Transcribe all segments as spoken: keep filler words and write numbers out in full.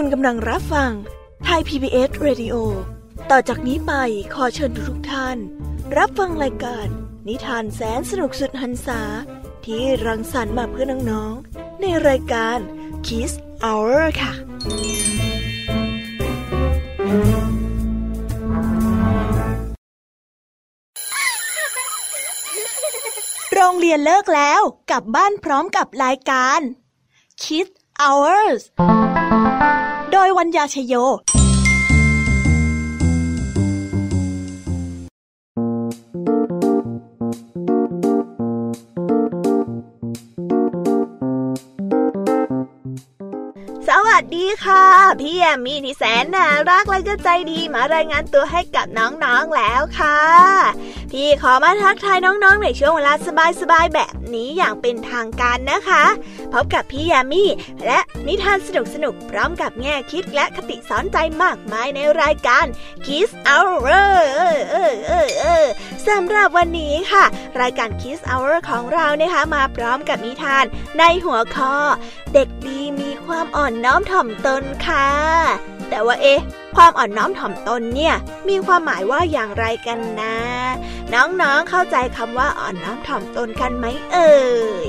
คุณกำลังรับฟังไทย พี บี เอส Radio ต่อจากนี้ไปขอเชิญทุกท่านรับฟังรายการนิทานแสนสนุกสุดหรรษาที่รังสรรค์มาเพื่อน้องๆในรายการ Kids Hour ค่ะโรงเรียนเลิกแล้วกลับบ้านพร้อมกับรายการ Kids Hours โดยวัญญาชโยสวัสดีค่ะพี่แอมมี่ที่แสนน่ารักและก็ใจดีมารายงานตัวให้กับน้องๆแล้วค่ะพี่ขอมาทักทายน้องๆในช่วงเวลาสบายๆแบบนี้อย่างเป็นทางการนะคะพบกับพี่แอมมี่และนิทานสนุกๆพร้อมกับแง่คิดและคติสอนใจมากมายในรายการ Kids Hour สำหรับวันนี้ค่ะรายการ Kids Hour ของเรานะคะมาพร้อมกับนิทานในหัวข้อเด็กดีมีความอ่อนน้อมถ่อมตนค่ะแต่ว่าเอ๊ะความอ่อนน้อมถ่อมตนเนี่ยมีความหมายว่าอย่างไรกันนะน้องๆเข้าใจคำว่าอ่อนน้อมถ่อมตนกันไหมเอ่ย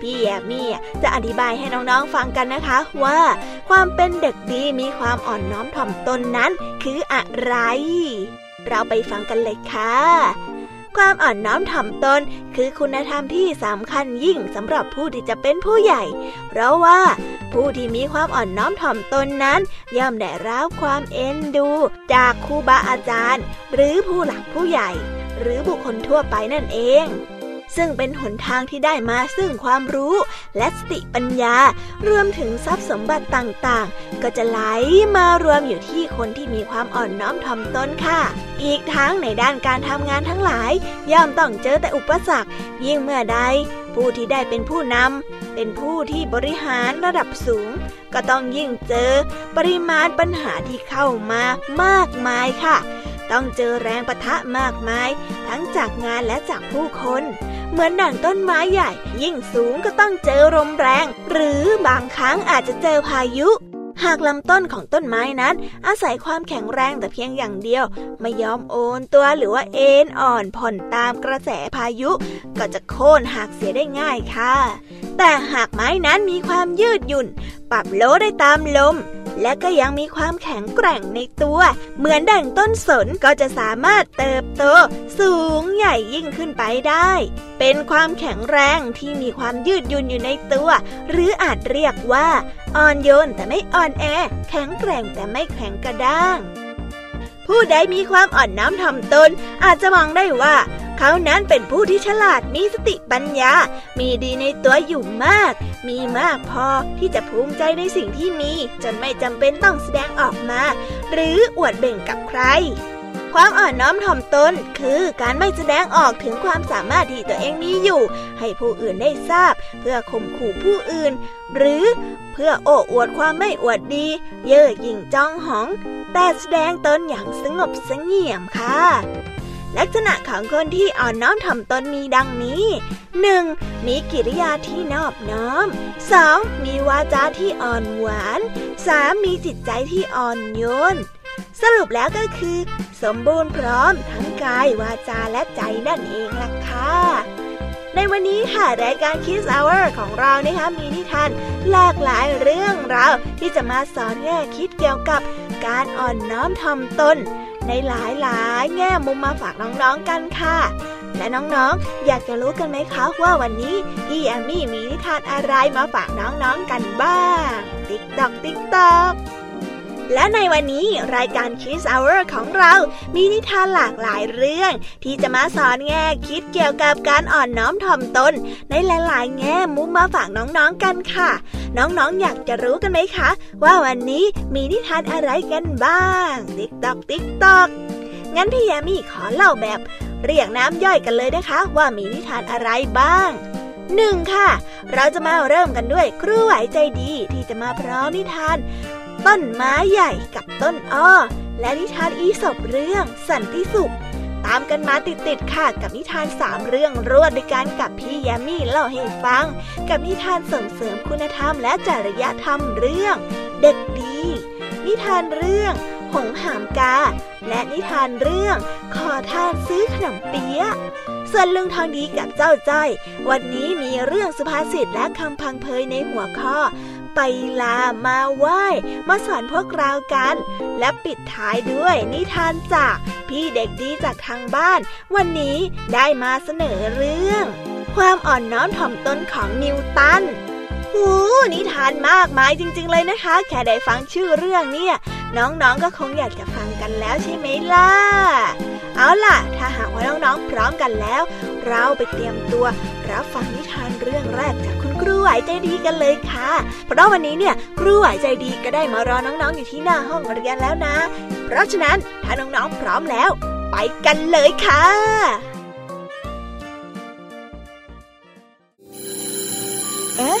พี่แอมมี่จะอธิบายให้น้องๆฟังกันนะคะว่าความเป็นเด็กดีมีความอ่อนน้อมถ่อมตนนั้นคืออะไรเราไปฟังกันเลยค่ะความอ่อนน้อมถ่อมตนคือคุณธรรมที่สำคัญยิ่งสำหรับผู้ที่จะเป็นผู้ใหญ่เพราะว่าผู้ที่มีความอ่อนน้อมถ่อมตนนั้นย่อมได้รับความเอ็นดูจากครูบาอาจารย์หรือผู้หลักผู้ใหญ่หรือบุคคลทั่วไปนั่นเองซึ่งเป็นหนทางที่ได้มาซึ่งความรู้และสติปัญญารวมถึงทรัพย์สมบัติต่างๆก็จะไหลมารวมอยู่ที่คนที่มีความอ่อนน้อมถ่อมตนค่ะอีกทั้งในด้านการทำงานทั้งหลายย่อมต้องเจอแต่อุปสรรคยิ่งเมื่อใดผู้ที่ได้เป็นผู้นำเป็นผู้ที่บริหารระดับสูงก็ต้องยิ่งเจอปริมาณปัญหาที่เข้ามามากมายค่ะต้องเจอแรงปะทะมากมายทั้งจากงานและจากผู้คนเหมือนดั่งต้นไม้ใหญ่ยิ่งสูงก็ต้องเจอลมแรงหรือบางครั้งอาจจะเจอพายุหากลำต้นของต้นไม้นั้นอาศัยความแข็งแรงแต่เพียงอย่างเดียวไม่ยอมโอนตัวหรือว่าเอ็นอ่อนผ่อนตามกระแสพายุก็จะโค่นหักเสียได้ง่ายค่ะแต่หากไม้นั้นมีความยืดหยุ่นปรับโลได้ตามลมและก็ยังมีความแข็งแกร่งในตัวเหมือนดั่งต้นสนก็จะสามารถเติบโตสูงใหญ่ยิ่งขึ้นไปได้เป็นความแข็งแรงที่มีความยืดหยุ่นอยู่ในตัวหรืออาจเรียกว่าอ่อนโยนแต่ไม่อ่อนแอแข็งแกร่งแต่ไม่แข็งกระด้างผู้ใดมีความอ่อนน้อมถ่อมตนอาจจะมองได้ว่าเขานั้นเป็นผู้ที่ฉลาดมีสติปัญญามีดีในตัวอยู่มากมีมากพอที่จะภูมิใจในสิ่งที่มีจนไม่จำเป็นต้องแสดงออกมาหรืออวดเบ่งกับใครความอ่อนน้อมถ่อมตนคือการไม่แสดงออกถึงความสามารถที่ตัวเองมีอยู่ให้ผู้อื่นได้ทราบเพื่อข่มขู่ผู้อื่นหรือเพื่อโอ้อวดความไม่อวดดีเย่อหยิ่งจ้องหองแต่แสดงตนอย่างสงบเสงี่ยมค่ะลักษณะของคนที่อ่อนน้อมถ่อมตนมีดังนี้ หนึ่ง. มีกิริยาที่นอบน้อม สอง. มีวาจาที่อ่อนหวาน สาม. มีจิตใจที่อ่อนโยนสรุปแล้วก็คือสมบูรณ์พร้อมทั้งกายวาจาและใจนั่นเองล่ะค่ะในวันนี้ค่ะรายการ Kids Hour ของเรานะคะมีนิทานหลากหลายเรื่องราวที่จะมาสอนแง่คิดเกี่ยวกับการอ่อนน้อมถ่อมตนในหลายๆแง่มุมมาฝากน้องๆกันค่ะและน้องๆอยากจะรู้กันไหมคะว่าวันนี้พี่แอมมี่มีนิทานอะไรมาฝากน้องๆกันบ้างติ๊กต๊อกติ๊กต๊อกและในวันนี้รายการ Kids Hour ของเรามีนิทานหลากหลายเรื่องที่จะมาสอนแง่คิดเกี่ยวกับการอ่อนน้อมถ่อมตนในหลายๆแง่มุมมาฝากน้องๆกันค่ะน้องๆ อ, อยากจะรู้กันไหมคะว่าวันนี้มีนิทานอะไรกันบ้างติ๊กต๊อกติ๊กต๊อกงั้นพี่แยมี่ขอเล่าแบบเรียกน้ำย่อยกันเลยนะคะว่ามีนิทานอะไรบ้างหนึ่งค่ะเราจะมาเริ่มกันด้วยครูไหวใจดีที่จะมาพร้อมนิทานต้นไม้ใหญ่กับต้นอ้อและนิทานอีสปเรื่องสันติสุขตามกันมาติดๆค่ะกับนิทานสามเรื่องรวดด้วยกันกับพี่แยมมี่เล่าให้ฟังกับนิทานส่งเสริมคุณธรรมและจริยธรรมเรื่องเด็กดี นิทานเรื่องหงส์หามกาและนิทานเรื่องขอทานซื้อขนมเปี๊ยะส่วนลุงทองดีกับเจ้าจ้อยวันนี้มีเรื่องสุภาษิตและคำพังเพยในหัวข้อไปลามาไหว้มาสอนพวกเรากันและปิดท้ายด้วยนิทานจากพี่เด็กดีจากทางบ้านวันนี้ได้มาเสนอเรื่องความอ่อนน้อมถ่อมตนของนิวตันโอ้นิทานมากมายจริงๆเลยนะคะแค่ได้ฟังชื่อเรื่องเนี่ยน้องๆก็คงอยากจะฟังกันแล้วใช่ไหมล่ะเอาล่ะถ้าหากว่าน้องๆพร้อมกันแล้วเราไปเตรียมตัวรับฟังนิทานเรื่องแรกจากคุณครูไหวใจดีกันเลยค่ะเพราะวันนี้เนี่ยครูไหวใจดีก็ได้มารอน้องๆอยู่ที่หน้าห้องเรียนแล้วนะเพราะฉะนั้นถ้าน้องๆพร้อมแล้วไปกันเลยค่ะเอ๊ะ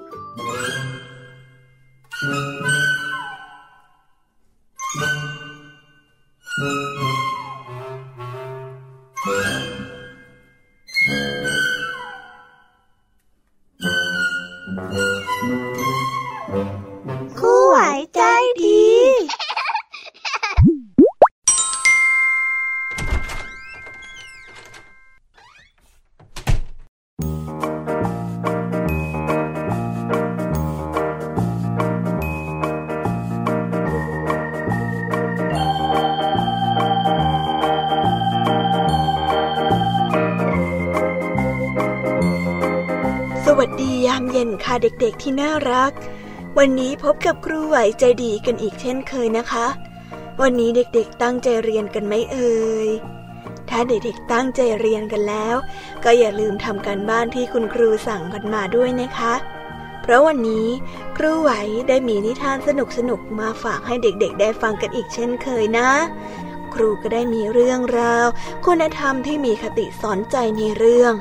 ครูไหวใจดียามเย็นค่ะเด็กๆที่น่ารักวันนี้พบกับครูไหวใจดีกันอีกเช่นเคยนะคะวันนี้เด็กๆตั้งใจเรียนกันไหมเอ่ยถ้าเด็กๆตั้งใจเรียนกันแล้วก็อย่าลืมทำการบ้านที่คุณครูสั่งกันมาด้วยนะคะเพราะวันนี้ครูไหวได้มีนิทานสนุกๆมาฝากให้เด็กๆได้ฟังกันอีกเช่นเคยนะครูก็ได้มีเรื่องราวคุณธรรมที่มีคติสอนใจในเรื่อง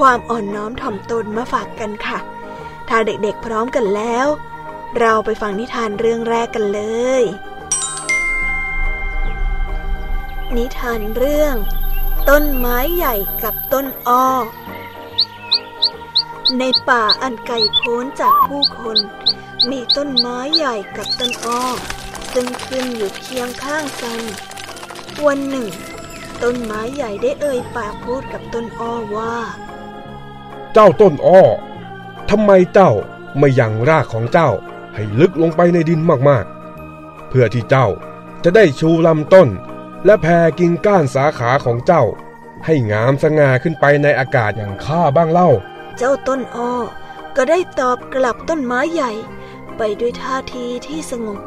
ความอ่อนน้อมถ่อมตนมาฝากกันค่ะถ้าเด็กๆพร้อมกันแล้วเราไปฟังนิทานเรื่องแรกกันเลยนิทานเรื่องต้นไม้ใหญ่กับต้นอ้อในป่าอันไกลโพ้นจากผู้คนมีต้นไม้ใหญ่กับต้นอ้อซึ่งขึ้นอยู่เคียงข้างกันวันหนึ่งต้นไม้ใหญ่ได้เอ่ยปากพูดกับต้นอ้อว่าเจ้าต้นอ้อทำไมเจ้าไม่ยังรากของเจ้าให้ลึกลงไปในดินมากๆเพื่อที่เจ้าจะได้ชูลำต้นและแผ่กิ่งก้านสาขาของเจ้าให้งามสง่าขึ้นไปในอากาศอย่างข้าบ้างเล่าเจ้าต้นอ้อก็ได้ตอบกลับต้นไม้ใหญ่ไปด้วยท่าทีที่สงบ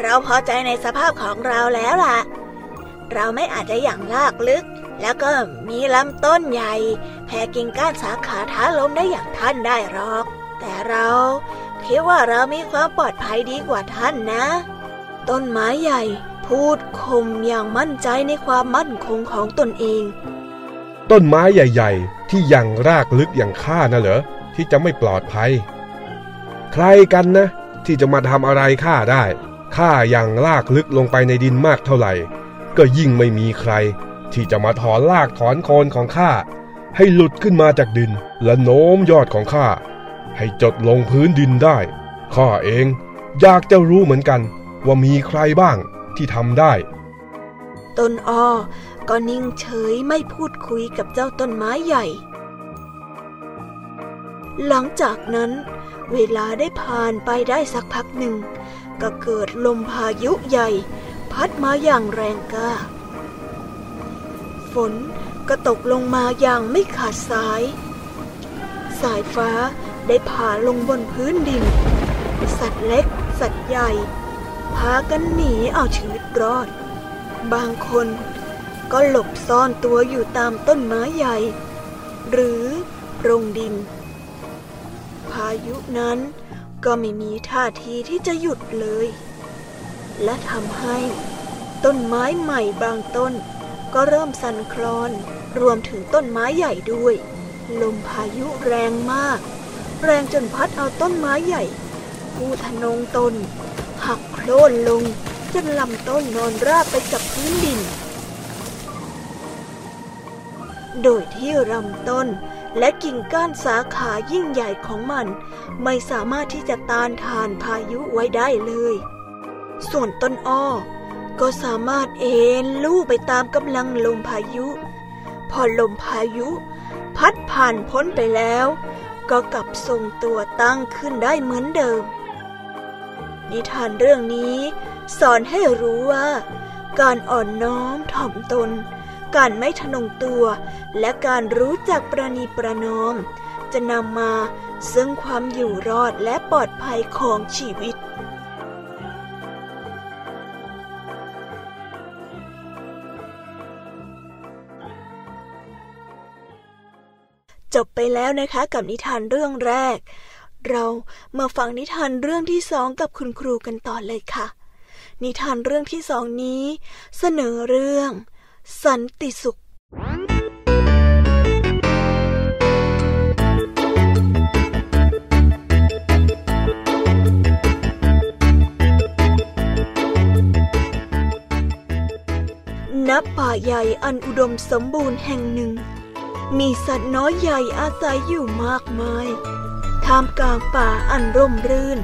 เราพอใจในสภาพของเราแล้วล่ะเราไม่อาจจะอย่างรากลึกแล้วก็มีลำต้นใหญ่แผ่กิ่งก้านสาขาท้าลมได้อย่างท่านได้หรอกแต่เราคิดว่าเรามีความปลอดภัยดีกว่าท่านนะต้นไม้ใหญ่พูดคมอย่างมั่นใจในความมั่นคงของตนเองต้นไม้ใหญ่ๆที่ยังรากลึกอย่างข้านะเหรอที่จะไม่ปลอดภัยใครกันนะที่จะมาทำอะไรข้าได้ข้ายังรากลึกลงไปในดินมากเท่าไหร่ก็ยิ่งไม่มีใครที่จะมาถอนรากถอนโคนของข้าให้หลุดขึ้นมาจากดินและโน้มยอดของข้าให้จดลงพื้นดินได้ข้าเองอยากจะรู้เหมือนกันว่ามีใครบ้างที่ทำได้ต้นอ้อก็นิ่งเฉยไม่พูดคุยกับเจ้าต้นไม้ใหญ่หลังจากนั้นเวลาได้ผ่านไปได้สักพักหนึ่งก็เกิดลมพายุใหญ่พัดมาอย่างแรงกล้าฝนก็ตกลงมาอย่างไม่ขาดสายสายฟ้าได้ผ่าลงบนพื้นดินสัตว์เล็กสัตว์ใหญ่พากันหนีเอาชีวิตรอดบางคนก็หลบซ่อนตัวอยู่ตามต้นไม้ใหญ่หรือโพรงดินพายุนั้นก็ไม่มีท่าทีที่จะหยุดเลยและทำให้ต้นไม้ใหม่บางต้นก็เริ่มสั่นคลอนรวมถึงต้นไม้ใหญ่ด้วยลมพายุแรงมากแรงจนพัดเอาต้นไม้ใหญ่ผู้ทะนงตนหักโค่นลงจนลำต้นนอนราบไปกับพื้นดิน โดยที่ลำต้นและกิ่งก้านสาขายิ่งใหญ่ของมันไม่สามารถที่จะต้านทานพายุไว้ได้เลยส่วนต้นอ้อก็สามารถเอ็นลู่ไปตามกำลังลมพายุพอลมพายุพัดผ่านพ้นไปแล้วก็กลับทรงตัวตั้งขึ้นได้เหมือนเดิมนิทานเรื่องนี้สอนให้รู้ว่าการอ่อนน้อมถ่อมตนการไม่ทะนงตัวและการรู้จักประนีประนอมจะนำมาซึ่งความอยู่รอดและปลอดภัยของชีวิตจบไปแล้วนะคะกับนิทานเรื่องแรกเรามาฟังนิทานเรื่องที่สองกับคุณครูกันต่อเลยค่ะนิทานเรื่องที่สองนี้เสนอเรื่องสันติสุขณ ป่าใหญ่อันอุดมสมบูรณ์แห่งหนึ่งมีสัตว์น้อยใหญ่อาศัยอยู่มากมายท่ามกลางป่าอันร่มรื่น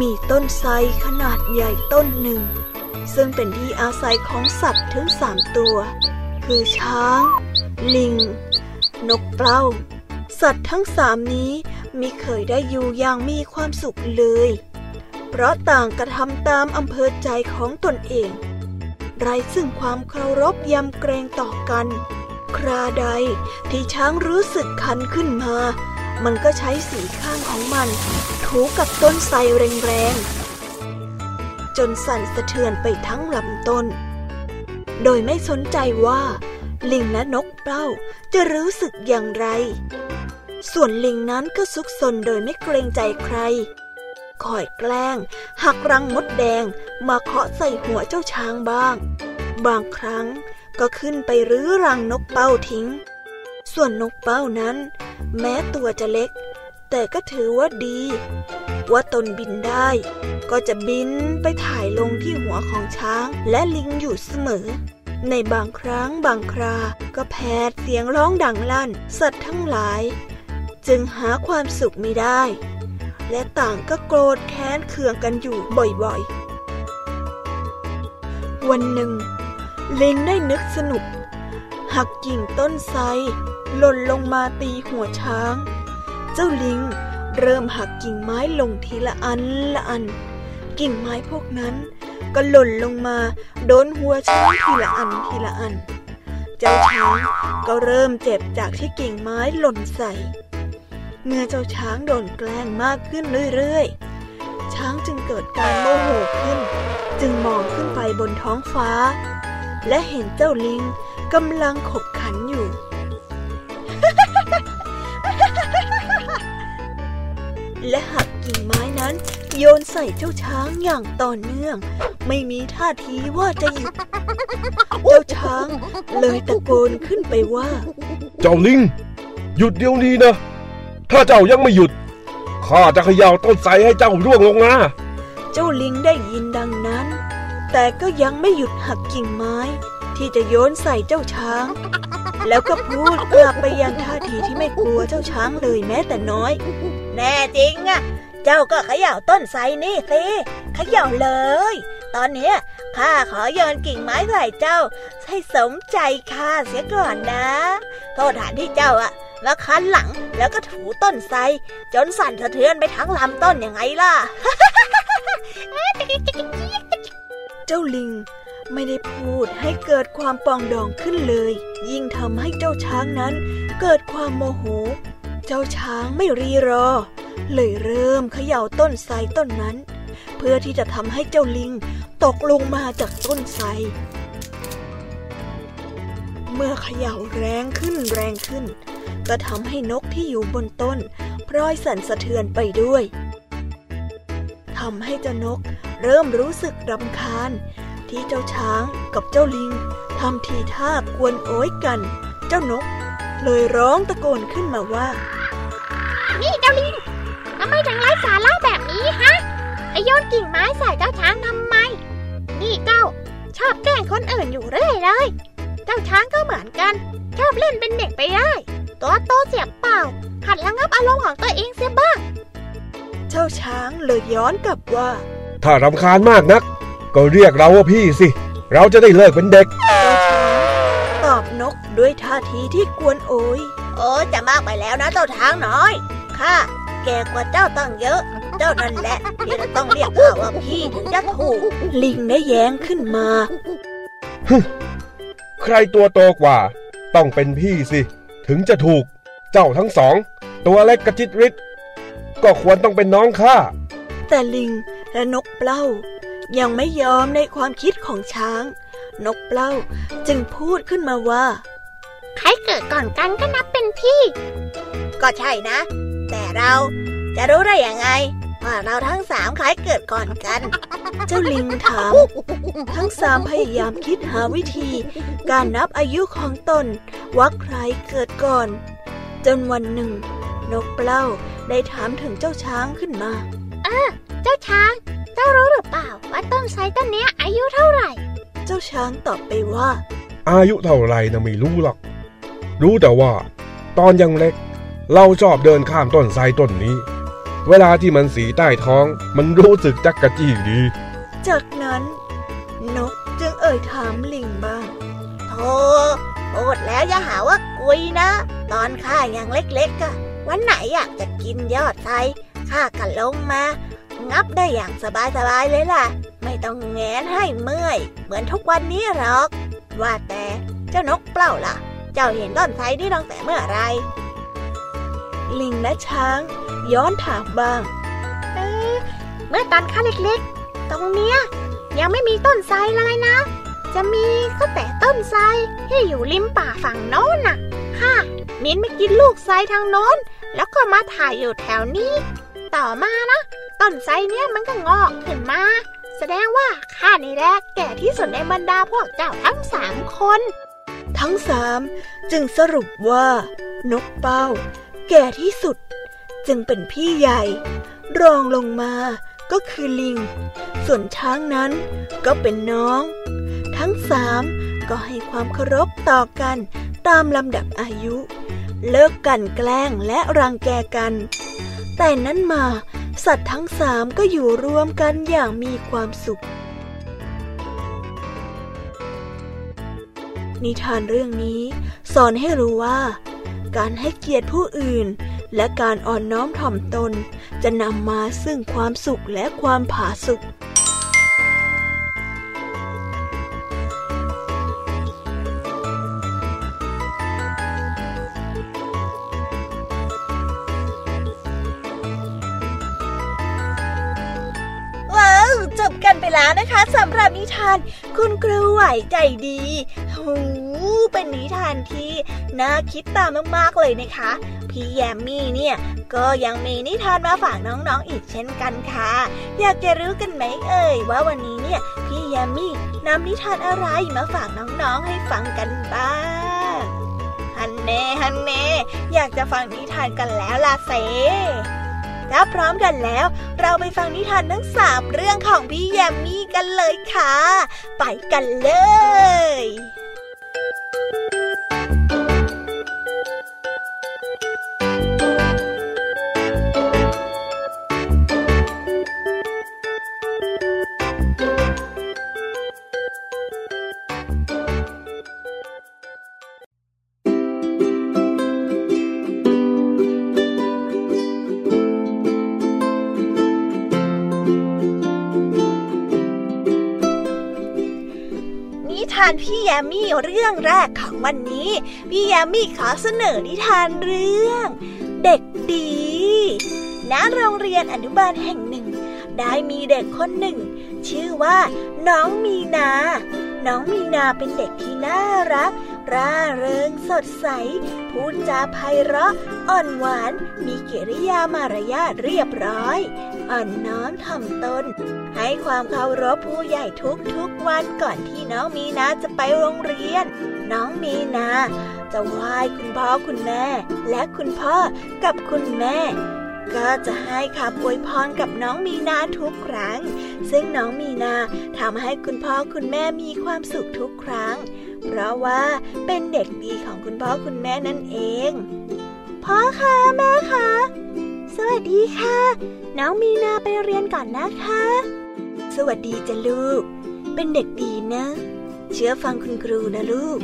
มีต้นไทรขนาดใหญ่ต้นหนึ่งซึ่งเป็นที่อาศัยของสัตว์ถึงสามตัวคือช้างลิงนกเปล่าสัตว์ทั้งสามนี้มิเคยได้อยู่อย่างมีความสุขเลยเพราะต่างกระทำตามอำเภอใจของตนเองไร้ซึ่งความเคารพยำเกรงต่อกันคราใดที่ช้างรู้สึกคันขึ้นมามันก็ใช้สีข้างของมันถูกับต้นไทรแรงๆจนสั่นสะเทือนไปทั้งลำต้นโดยไม่สนใจว่าลิงและนกเปล่าจะรู้สึกอย่างไรส่วนลิงนั้นก็ซุกซนโดยไม่เกรงใจใครคอยแกล้งหักรังมดแดงมาเคาะใส่หัวเจ้าช้างบ้างบางครั้งก็ขึ้นไปรื้อรังนกเป้าทิ้งส่วนนกเป้านั้นแม้ตัวจะเล็กแต่ก็ถือว่าดีว่าตนบินได้ก็จะบินไปถ่ายลงที่หัวของช้างและลิงอยู่เสมอในบางครั้งบางคราก็แผดเสียงร้องดังลั่นสัตว์ทั้งหลายจึงหาความสุขไม่ได้และต่างก็โกรธแค้นเคืองกันอยู่บ่อยๆวันหนึ่งลิงได้นึกสนุกหักกิ่งต้นไทรหล่นลงมาตีหัวช้างเจ้าลิงเริ่มหักกิ่งไม้ลงทีละอันละอันกิ่งไม้พวกนั้นก็หล่นลงมาโดนหัวช้างทีละอันทีละอันเจ้าช้างก็เริ่มเจ็บจากที่กิ่งไม้หล่นใส่เมื่อเจ้าช้างโดนแกล้งมากขึ้นเรื่อยๆช้างจึงเกิดการโมโหขึ้นจึงมองขึ้นไปบนท้องฟ้าและเห็นเจ้าลิงกำลังขบขันอยู่ และหักกิ่งไม้นั้นโยนใส่เจ้าช้างอย่างต่อเนื่องไม่มีท่าทีว่าจะหยุด เจ้าช้างเลยตะโกนขึ้นไปว่าเจ้าลิงหยุดเดี๋ยวนี้นะถ้าเจ้ายังไม่หยุดข้าจะเขย่าต้นไทรให้เจ้าร่วงลงมาเจ้าลิงได้ยินดังนั้นแต่ก็ยังไม่หยุดหักกิ่งไม้ที่จะโยนใส่เจ้าช้างแล้วก็พูดกลับไปยังท่าทีที่ไม่กลัวเจ้าช้างเลยแม้แต่น้อยแน่จริงอ่ะเจ้าก็เขย่าต้นไทรนี่สิเขย่าเลยตอนนี้ข้าขอโยนกิ่งไม้ใส่เจ้าให้สมใจข้าเสียก่อนนะโทษฐานที่เจ้าอ่ะมาคันหลังแล้วก็ถูต้นไทรจนสั่นสะเทือนไปทั้งลำต้นยังไงล่ะ เจ้าลิงไม่ได้พูดให้เกิดความปองดองขึ้นเลยยิ่งทำให้เจ้าช้างนั้นเกิดความโมโหเจ้าช้างไม่รีรอเลยเริ่มเขย่าต้นไทรต้นนั้นเพื่อที่จะทำให้เจ้าลิงตกลงมาจากต้นไทรเมื่อเขย่าแรงขึ้นแรงขึ้นก็ทำให้นกที่อยู่บนต้นพลอยสั่นสะเทือนไปด้วยทำให้เจ้านกเริ่มรู้สึกรำคาญที่เจ้าช้างกับเจ้าลิงทำทีท่ากวนโอ้ยกันเจ้านกเลยร้องตะโกนขึ้นมาว่านี่เจ้าลิงทำไมถึงไร้สาระแบบนี้ฮะไอโยนกิ่งไม้ใส่เจ้าช้างทำไมนี่เจ้าชอบแกล้งคนอื่นอยู่เรื่อยเลย เจ้าช้างก็เหมือนกันชอบเล่นเป็นเด็กไปได้ตัวโตเสียเปล่าหัดระงับอารมณ์ของตัวเองเสียบ้างเจ้าช้างเลยย้อนกลับว่าถ้ารำคาญมากนักก็เรียกเราว่าพี่สิเราจะได้เลิกเป็นเด็กตอบนกด้วยท่าทีที่กวนโอยโอ้จะมากไปแล้วนะเจ้าช้างน้อยข้าแก่กว่าเจ้าตั้งเยอะเจ้านั่นแหละที่จะต้องเรียกข้าว่าพี่ถึงจะถูกลิงได้แย้งขึ้นมาฮึใครตัวโตกว่าต้องเป็นพี่สิถึงจะถูกเจ้าทั้งสองตัวเล็กกระจิตริดก็ควรต้องเป็นน้องข้าแต่ลิงและนกเปล่ายังไม่ยอมในความคิดของช้างนกเปล่าจึงพูดขึ้นมาว่าใครเกิดก่อนกันก็นับเป็นพี่ก็ใช่นะแต่เราจะรู้ได้อย่างไรว่าเราทั้งสามใครเกิดก่อนกันเจ้าลิงถามทั้งสามพยายามคิดหาวิธีการนับอายุของตนว่าใครเกิดก่อนจนวันหนึ่งนกเปล่าได้ถามถึงเจ้าช้างขึ้นมาเออเจ้าช้างเจ้ารู้หรือเปล่าว่าต้นไทรต้นนี้อายุเท่าไหร่เจ้าช้างตอบไปว่าอายุเท่าไหร่นะไม่รู้หรอกรู้แต่ว่าตอนยังเล็กเราชอบเดินข้ามต้นไทรต้นนี้เวลาที่มันสีใต้ท้องมันรู้สึกจักกะจี้ดีจากนั้นนกจึงเอ่ยถามลิงบ้างโธ่อดแล้วอย่าหาว่ากุยนะตอนข้ายังเล็กๆอะวันไหนอยากจะกินยอดไทรข้าก็ลงมางับได้อย่างสบายๆเลยล่ะไม่ต้องแงนให้เมื่อยเหมือนทุกวันนี้หรอกว่าแต่เจ้านกเปล่าล่ะเจ้าเห็นต้นไทรนี่ตั้งแต่เมื่อไรลิงและช้างย้อนถามบ้างเออเมื่อตอนข้าเล็กๆตรงเนี้ยยังไม่มีต้นไทรเลยนะจะมีก็แต่ต้นไทรที่อยู่ริมป่าฝั่งโน้นน่ะค่ะมิ้นไม่กินลูกไทรทางโน้นแล้วก็มาถ่ายอยู่แถวนี้ต่อมานะต้นไทรเนี้ยมันก็งอกขึ้นมาแสดงว่าข้านี่แหละแก่ที่สุดในบรรดาพวกเจ้าทั้งสามคนทั้งสามจึงสรุปว่านกเป้าแก่ที่สุดจึงเป็นพี่ใหญ่รองลงมาก็คือลิงส่วนช้างนั้นก็เป็นน้องทั้งสามก็ให้ความเคารพต่อกันตามลำดับอายุเลิกกันแกล้งและรังแกกันแต่นั้นมาสัตว์ทั้งสามก็อยู่รวมกันอย่างมีความสุขนิทานเรื่องนี้สอนให้รู้ว่าการให้เกียรติผู้อื่นและการอ่อนน้อมถ่อมตนจะนำมาซึ่งความสุขและความผาสุกจบกันไปแล้วนะคะสำหรับนิทานคุณครูไหวใจดีหูเป็นนิทานที่น่าคิดตามมากๆเลยนะคะพี่แยมมี่เนี่ยก็ยังมีนิทานมาฝากน้องๆ อีกเช่นกันค่ะอยากจะรู้กันไหมเอ่ยว่าวันนี้เนี่ยพี่แยมมี่นำนิทานอะไรมาฝากน้องๆให้ฟังกันบ้างฮันเน่ฮันเน่อยากจะฟังนิทานกันแล้วล่ะเซถ้าพร้อมกันแล้วเราไปฟังนิทานทั้งสามเรื่องของพี่แยมมี่กันเลยค่ะไปกันเลยพี่แยมมี่เรื่องแรกของวันนี้พี่แยมมี่ขอเสนอนิทานเรื่องเด็กดีณโรงเรียนอนุบาลแห่งหนึ่งได้มีเด็กคนหนึ่งชื่อว่าน้องมีนาน้องมีนาเป็นเด็กที่น่ารักร่าเริงสดใสพูดจาไพเราะอ่อนหวานมีกิริยามารยาทเรียบร้อยอ่อนน้อมถ่อมตนให้ความเคารพผู้ใหญ่ทุกๆวันก่อนที่น้องมีนาจะไปโรงเรียนน้องมีนาจะไหว้คุณพ่อคุณแม่และคุณพ่อกับคุณแม่ก็จะให้คำอวยพรกับน้องมีนาทุกครั้งซึ่งน้องมีนาทำให้คุณพ่อคุณแม่มีความสุขทุกครั้ง เพราะว่าเป็นเด็กดีของคุณพ่อคุณแม่นั่นเองพ่อคะแม่คะสวัสดีค่ะน้องมีนาไปเรียนก่อนนะคะสวัสดีจ้ะลูกเป็นเด็กดีนะเชื่อฟังคุณครูนะลูก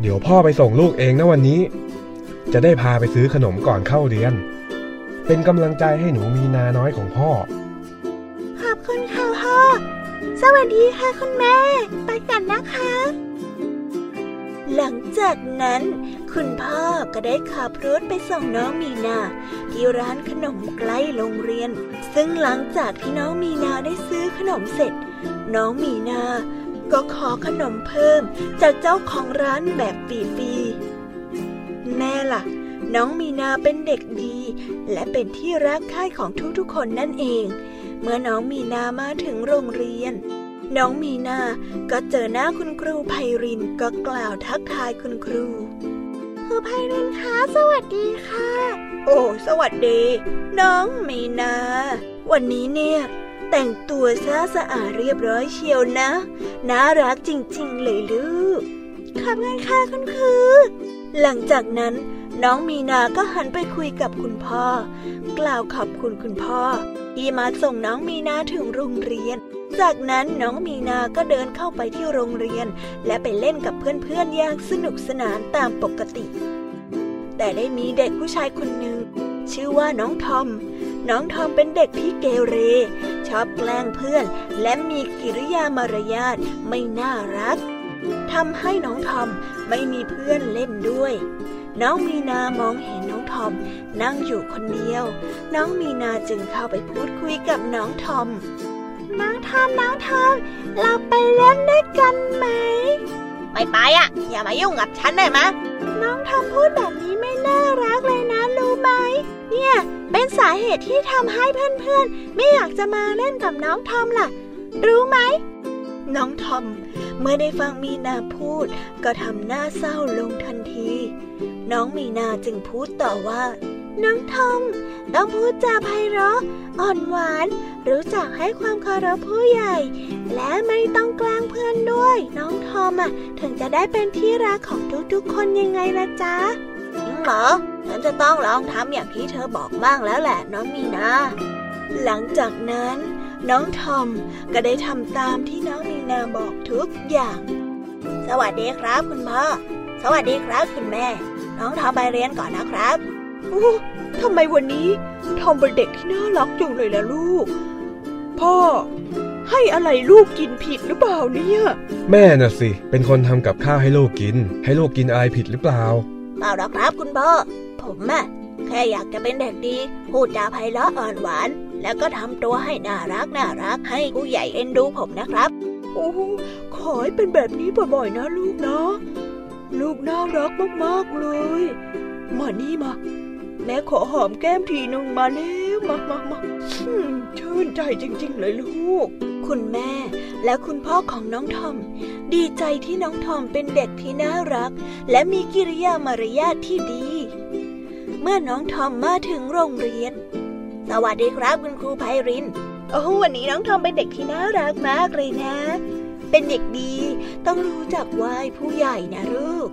เดี๋ยวพ่อไปส่งลูกเองนะวันนี้จะได้พาไปซื้อขนมก่อนเข้าเรียนเป็นกำลังใจให้หนูมีนาน้อยของพ่อขอบคุณค่ะพ่อสวัสดีค่ะคุณแม่ไปกันนะคะหลังจากนั้นคุณพ่อก็ได้ขับรถไปส่งน้องมีนาที่ร้านขนมใกล้โรงเรียนซึ่งหลังจากที่น้องมีนาได้ซื้อขนมเสร็จน้องมีนาก็ขอขนมเพิ่มจากเจ้าของร้านแบบปีปีแม่ล่ะน้องมีนาเป็นเด็กดีและเป็นที่รักใคร่ของทุกๆคนนั่นเองเมื่อน้องมีนามาถึงโรงเรียนน้องมีนาก็เจอหน้าคุณครูไพรินก็กล่าวทักทายคุณครูครูไพรินคะสวัสดีค่ะโอ้สวัสดีน้องมีนาวันนี้เนี่ยแต่งตัวซะสะอาดเรียบร้อยเชียวนะน่ารักจริงๆเลยลูกขอบคุณค่ะคุณครูหลังจากนั้นน้องมีนาก็หันไปคุยกับคุณพ่อกล่าวขอบคุณคุณพ่อที่มาส่งน้องมีนาถึงโรงเรียนจากนั้นน้องมีนาก็เดินเข้าไปที่โรงเรียนและไปเล่นกับเพื่อนๆอย่างสนุกสนานตามปกติแต่ได้มีเด็กผู้ชายคนหนึ่งชื่อว่าน้องทอมน้องทอมเป็นเด็กที่เกเรชอบแกล้งเพื่อนและมีกิริยามารยาทไม่น่ารักทำให้น้องทอมไม่มีเพื่อนเล่นด้วยน้องมีนามองเห็นน้องทอมนั่งอยู่คนเดียวน้องมีนาจึงเข้าไปพูดคุยกับน้องทอมน้องทอมน้องทอมเราไปเล่นด้วยกันไหมไม่ไปอ่ะอย่ามายุ่งกับฉันได้ไหมน้องทอมพูดแบบนี้ไม่น่ารักเลยนะรู้ไหมเนี่ยเป็นสาเหตุที่ทำให้เพื่อนๆไม่อยากจะมาเล่นกับน้องทอมล่ะรู้ไหมน้องทอมเมื่อได้ฟังมีนาพูดก็ทำหน้าเศร้าลงทันทีน้องมีนาจึงพูดต่อว่าน้องทอมต้องพูดจาไพเราะอ่อนหวานรู้จักให้ความเคารพผู้ใหญ่และไม่ต้องแกล้งเพื่อนด้วยน้องทอมอ่ะถึงจะได้เป็นที่รักของทุกๆคนยังไงล่ะจ๊ะหรอฉันจะต้องลองทำอย่างที่เธอบอกบ้างแล้วแหละน้องมีนาหลังจากนั้นน้องทอมก็ได้ทำตามที่น้องมีนาบอกทุกอย่างสวัสดีครับคุณพ่อสวัสดีครับคุณแม่น้องทอมไปเรียนก่อนนะครับโอ้ทำไมวันนี้ทอมเป็นเด็กที่น่ารักจังเลยล่ะลูกพ่อให้อะไรลูกกินผิดหรือเปล่าเนี่ยแม่น่ะสิเป็นคนทำกับข้าวให้ลูกกินให้ลูกกินอะไรผิดหรือเปล่าเปล่าหรอกครับคุณพ่อผมอะแค่อยากจะเป็นเด็กดีพูดจาไพเราะอ่อนหวานแล้วก็ทำตัวให้น่ารักน่ารักให้ผู้ใหญ่เอ็นดูผมนะครับโอ้ขอให้เป็นแบบนี้บ่อยๆนะลูกนะลูกน่ารักมากๆเลยมานี่มาแม่ขอหอมแก้มทีนึงมาแล้วมามามาชื่นใจจริงๆเลยลูกคุณแม่และคุณพ่อของน้องทอมดีใจที่น้องทอมเป็นเด็กที่น่ารักและมีกิริยามารยาทที่ดีเมื่อน้องทอมมาถึงโรงเรียนสวัสดีครับคุณครูไพรินโอ้วันนี้น้องทอมเป็นเด็กที่น่ารักมากเลยนะเป็นเด็กดีต้องรู้จักไหว้ผู้ใหญ่นะลูก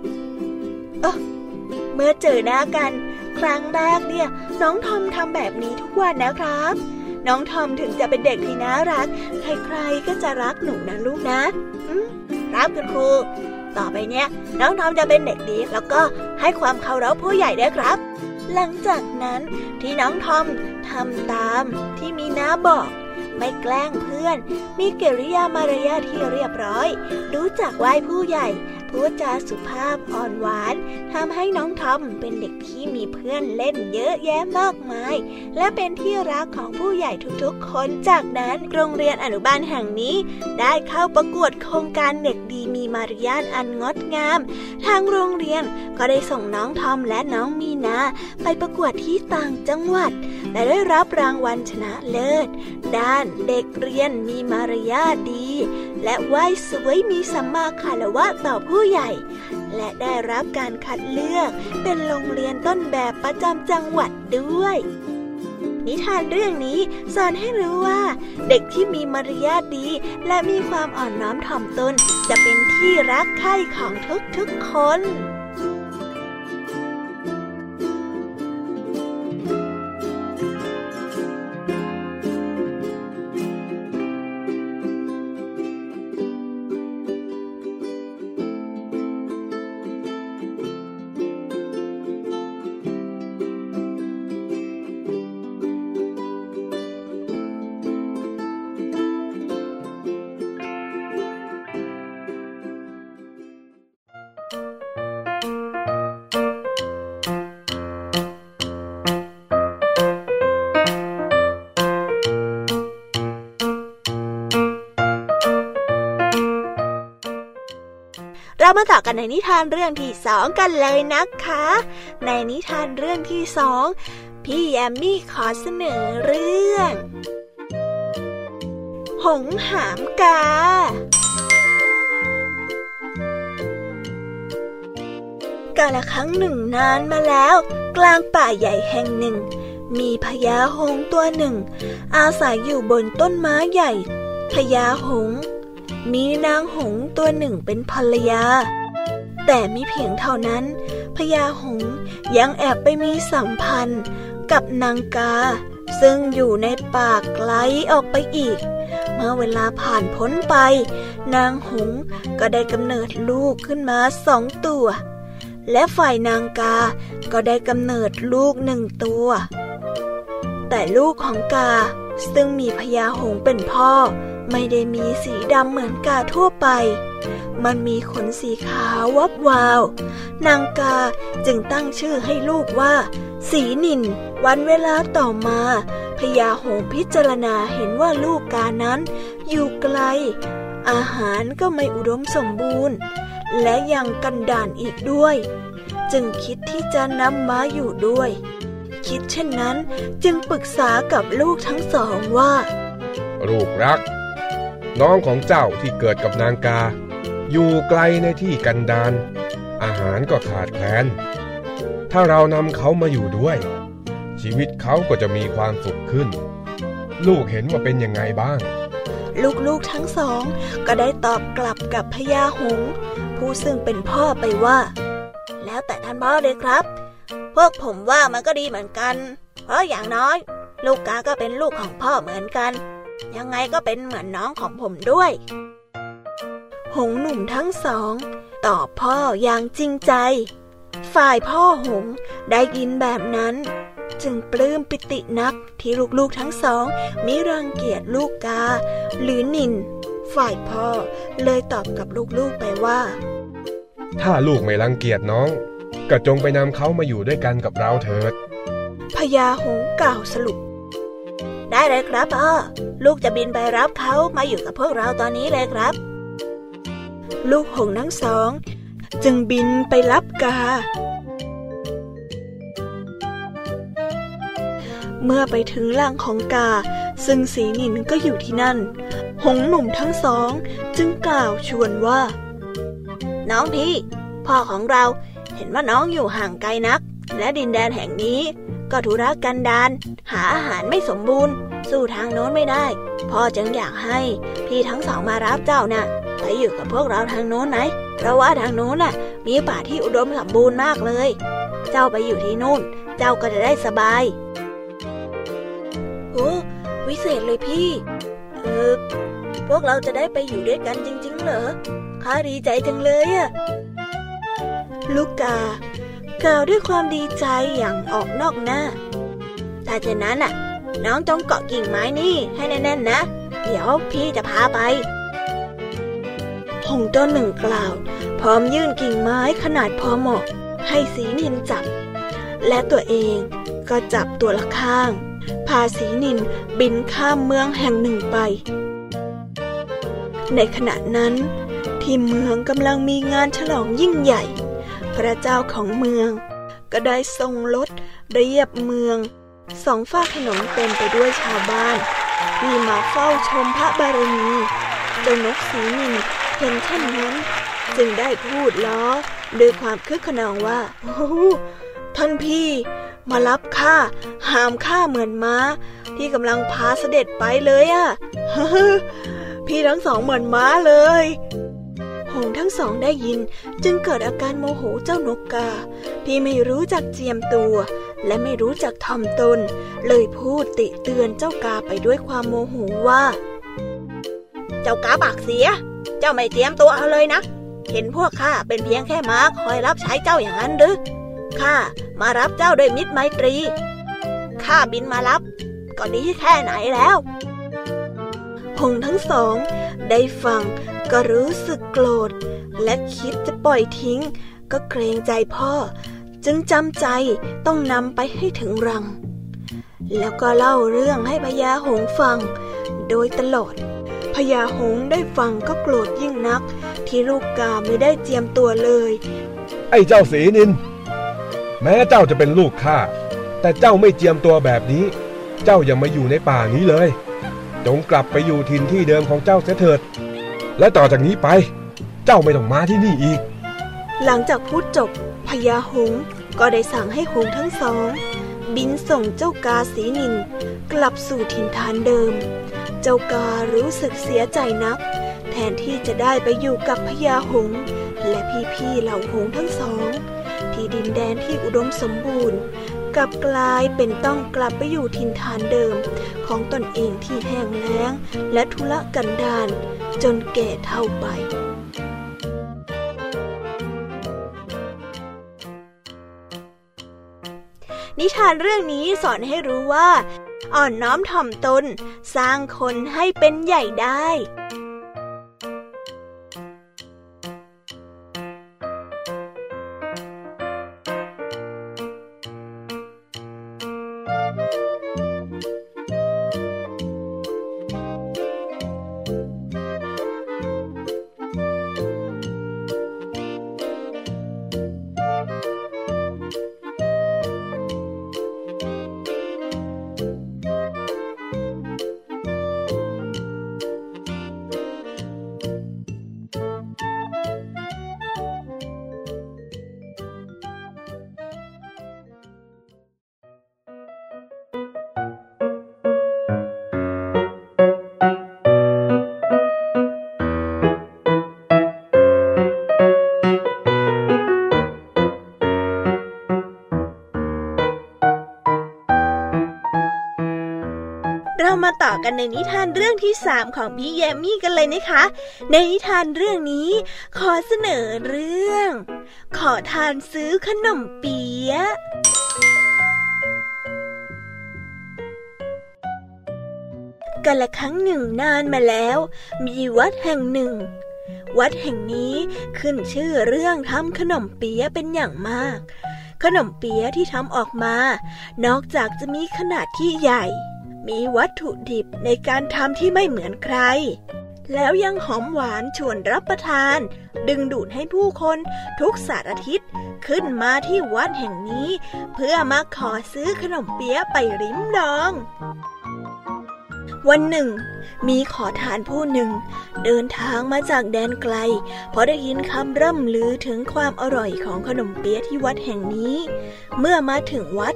เออเมื่อเจอหน้ากันครั้งแรกเนี่ยน้องทอมทำแบบนี้ทุกวันนะครับน้องทอมถึงจะเป็นเด็กที่น่ารักใครๆก็จะรักหนูนะลูกนะรับคุณครูต่อไปเนี้ยน้องทอมจะเป็นเด็กดีแล้วก็ให้ความเคารพผู้ใหญ่ด้วยครับหลังจากนั้นที่น้องทอมทำตามที่มีน้าบอกไม่แกล้งเพื่อนมีกิริยามารยาทที่เรียบร้อยรู้จักไหว้ผู้ใหญ่พูดจาสุภาพอ่อนหวานทำให้น้องทอมเป็นเด็กที่มีเพื่อนเล่นเยอะแยะมากมายและเป็นที่รักของผู้ใหญ่ทุกๆคนจากนั้นโรงเรียนอนุบาลแห่งนี้ได้เข้าประกวดโครงการเด็กดีมีมารยาทอันงดงามทางโรงเรียนก็ได้ส่งน้องทอมและน้องมีนาไปประกวดที่ต่างจังหวัดและได้รับรางวัลชนะเลิศด้านเด็กเรียนมีมารยาทดีและไหว้สวยมีสัมมาคารวะต่อผู้ใหญ่และได้รับการคัดเลือกเป็นโรงเรียนต้นแบบประจำจังหวัดด้วย นิทานเรื่องนี้สอนให้รู้ว่าเด็กที่มีมารยาทดีและมีความอ่อนน้อมถ่อมตนจะเป็นที่รักใคร่ของทุกๆคนเรามาต่อกันในนิทานเรื่องที่สองกันเลยนะคะในนิทานเรื่องที่สองพี่แยมมี่ขอเสนอเรื่องหงส์หามกาก่าลครั้งหนึ่งนานมาแล้วกลางป่าใหญ่แห่งหนึ่งมีพญาหงส์ตัวหนึ่งอาศัยอยู่บนต้นไม้ใหญ่พญาหงส์มีนางหงส์ตัวหนึ่งเป็นภรรยาแต่ไม่เพียงเท่านั้นพญาหงส์ยังแอบไปมีสัมพันธ์กับนางกาซึ่งอยู่ในป่าไกลออกไปอีกเมื่อเวลาผ่านพ้นไปนางหงส์ก็ได้กำเนิดลูกขึ้นมาสองตัวและฝ่ายนางกาก็ได้กำเนิดลูกหนึ่งตัวแต่ลูกของกาซึ่งมีพญาหงส์เป็นพ่อไม่ได้มีสีดำเหมือนกาทั่วไปมันมีขนสีขาววับวาวนางกาจึงตั้งชื่อให้ลูกว่าสีนินวันเวลาต่อมาพญาหงส์พิจารณาเห็นว่าลูกกานั้นอยู่ไกลอาหารก็ไม่อุดมสมบูรณ์และยังกันดารอีกด้วยจึงคิดที่จะนำมาอยู่ด้วยคิดเช่นนั้นจึงปรึกษากับลูกทั้งสองว่าลูกรักน้องของเจ้าที่เกิดกับนางกาอยู่ไกลในที่กันดารอาหารก็ขาดแคลนถ้าเรานำเขามาอยู่ด้วยชีวิตเขาก็จะมีความสุขขึ้นลูกเห็นว่าเป็นยังไงบ้างลูกๆทั้งสองก็ได้ตอบกลับกับพญาหงส์ผู้ซึ่งเป็นพ่อไปว่าแล้วแต่ท่านพ่อเลยครับพวกผมว่ามันก็ดีเหมือนกันเพราะอย่างน้อยลูกกาก็เป็นลูกของพ่อเหมือนกันยังไงก็เป็นเหมือนน้องของผมด้วยหงส์หนุ่มทั้งสองตอบพ่ออย่างจริงใจฝ่ายพ่อหงส์ได้ยินแบบนั้นจึงปลื้มปิตินักที่ลูกๆทั้งสองมิรังเกียจลูกกาหรือนินฝ่ายพ่อเลยตอบกับลูกๆไปว่าถ้าลูกไม่รังเกียจน้องก็จงไปนำเขามาอยู่ด้วยกันกับเราเถิดพญาหงส์กล่าวสรุปได้เลยครับพ่อลูกจะบินไปรับเขามาอยู่กับพวกเราตอนนี้เลยครับลูกหงส์ทั้งสองจึงบินไปรับกาเมื่อไปถึงรังของกาซึ่งสีนินก็อยู่ที่นั่นหงส์หนุ่มทั้งสองจึงกล่าวชวนว่าน้องพี่พ่อของเราเห็นว่าน้องอยู่ห่างไกลนักและดินแดนแห่งนี้ก็ธุระกันดารหาอาหารไม่สมบูรณ์สู้ทางโน้นไม่ได้พ่อจึงอยากให้พี่ทั้งสองมารับเจ้าน่ะไปอยู่กับพวกเราทางโน้นไหมเพราะว่าทางโน้นน่ะมีป่าที่อุดมสมบูรณ์มากเลยเจ้าไปอยู่ที่นู่นเจ้าก็จะได้สบายโอ้วิเศษเลยพี่เออพวกเราจะได้ไปอยู่ด้วยกันจริงๆเหรอข้าดีใจจังเลยอะลูกกากล่าวด้วยความดีใจอย่างออกนอกหน้าถ้าเช่นนั้นน่ะน้องต้องเกาะกิ่งไม้นี่ให้แน่นๆนะเดี๋ยวพี่จะพาไปหงส์ตัวหนึ่งกล่าวพร้อมยื่นกิ่งไม้ขนาดพอเหมาะให้สีนินจับและตัวเองก็จับตัวละข้างพาสีนินบินข้ามเมืองแห่งหนึ่งไปในขณะนั้นที่เมืองกำลังมีงานฉลองยิ่งใหญ่พระเจ้าของเมืองก็ได้ทรงรถเรียบเมืองสองฝ้าถนนเต็มไปด้วยชาวบ้านที่มาเฝ้าชมพระบารมีเจ้านกสีนิลเห็นเช่นนั้นจึงได้พูดล้อด้วยความคึกขนองว่าโอ้ท่านพี่ มารับข้าหามข้าเหมือนม้าที่กำลังพาเสด็จไปเลยอะพี่ทั้งสองเหมือนม้าเลยหงส์ทั้งสองได้ยินจึงเกิดอาการโมโหเจ้านกกาที่ไม่รู้จักเจียมตัวและไม่รู้จักถ่อมตนเลยพูดติเตือนเจ้ากาไปด้วยความโมโหว่าเจ้ากาปากเสียเจ้าไม่เจียมตัวเอาเลยนะเห็นพวกข้าเป็นเพียงแค่ม้าคอยรับใช้เจ้าอย่างนั้นหรือข้ามารับเจ้าด้วยมิตรไมตรีข้าบินมารับก็ดีแค่ไหนแล้วหงส์ทั้งสองได้ฟังก็รู้สึกโกรธและคิดจะปล่อยทิ้งก็เกรงใจพ่อจึงจำใจต้องนำไปให้ถึงรังแล้วก็เล่าเรื่องให้พญาหงส์ฟังโดยตลอดพญาหงส์ได้ฟังก็โกรธยิ่งนักที่ลูกกาไม่ได้เจียมตัวเลยไอ้เจ้าสีนินแม้เจ้าจะเป็นลูกข้าแต่เจ้าไม่เจียมตัวแบบนี้เจ้าอย่ามาอยู่ในป่านี้เลยจงกลับไปอยู่ถิ่นที่เดิมของเจ้าเสียเถิดและต่อจากนี้ไปเจ้าไม่ต้องมาที่นี่อีกหลังจากพูดจบพญาหงส์ก็ได้สั่งให้หงส์ทั้งสองบินส่งเจ้ากาสีนิลกลับสู่ถิ่นฐานเดิมเจ้าการู้สึกเสียใจนักแทนที่จะได้ไปอยู่กับพญาหงส์และพี่ๆเหล่าหงส์ทั้งสองที่ดินแดนที่อุดมสมบูรณ์กลับกลายเป็นต้องกลับไปอยู่ถิ่นฐานเดิมของตนเองที่แห้งแล้งและทุรกันดารจนแก่เฒ่าไปนิทานเรื่องนี้สอนให้รู้ว่าอ่อนน้อมถ่อมตนสร้างคนให้เป็นใหญ่ได้มาต่อกันในนิทานเรื่องที่สามของพี่แยมมี่กันเลยนะคะในนิทานเรื่องนี้ขอเสนอเรื่องขอทานซื้อขนมเปี๊ยะกันละครั้งหนึ่งนานมาแล้วมีวัดแห่งหนึ่งวัดแห่งนี้ขึ้นชื่อเรื่องทำขนมเปี๊ยะเป็นอย่างมากขนมเปี๊ยะที่ทำออกมานอกจากจะมีขนาดที่ใหญ่มีวัตถุดิบในการทำที่ไม่เหมือนใครแล้วยังหอมหวานชวนรับประทานดึงดูดให้ผู้คนทุกศาสตร์อาทิตย์ขึ้นมาที่วัดแห่งนี้เพื่อมาขอซื้อขนมเปี๊ยะไปริมลองวันหนึ่งมีขอทานผู้หนึ่งเดินทางมาจากแดนไกลเพราะได้ยินคำร่ำลือถึงความอร่อยของขนมเปี๊ยะที่วัดแห่งนี้เมื่อมาถึงวัด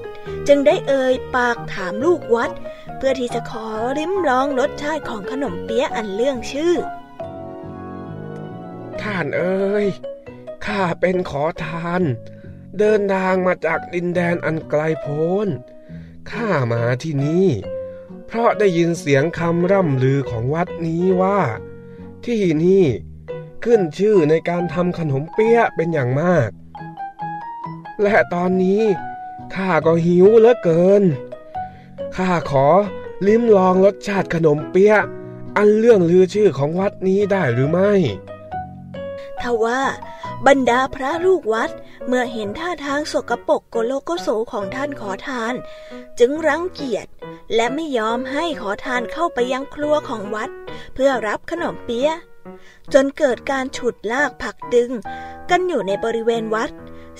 จึงได้เอ่ยปากถามลูกวัดเพื่อที่จะขอลิ้มลองรสชาติของขนมเปี๊ยะอันเลื่องชื่อท่านเอ๋ยข้าเป็นขอทานเดินทางมาจากดินแดนอันไกลโพ้นข้ามาที่นี่เพราะได้ยินเสียงคำร่ำลือของวัดนี้ว่าที่นี่ขึ้นชื่อในการทำขนมเปี๊ยะเป็นอย่างมากและตอนนี้ข้าก็หิวเหลือเกินข้าขอลิ้มลองรสชาติขนมเปี๊ยะอันเรื่องลือชื่อของวัดนี้ได้หรือไม่ทว่าบรรดาพระลูกวัดเมื่อเห็นท่าทางสกปรกโกโลโกโสของท่านขอทานจึงรังเกียจและไม่ยอมให้ขอทานเข้าไปยังครัวของวัดเพื่อรับขนมเปี๊ยะจนเกิดการฉุดลากผลักดึงกันอยู่ในบริเวณวัด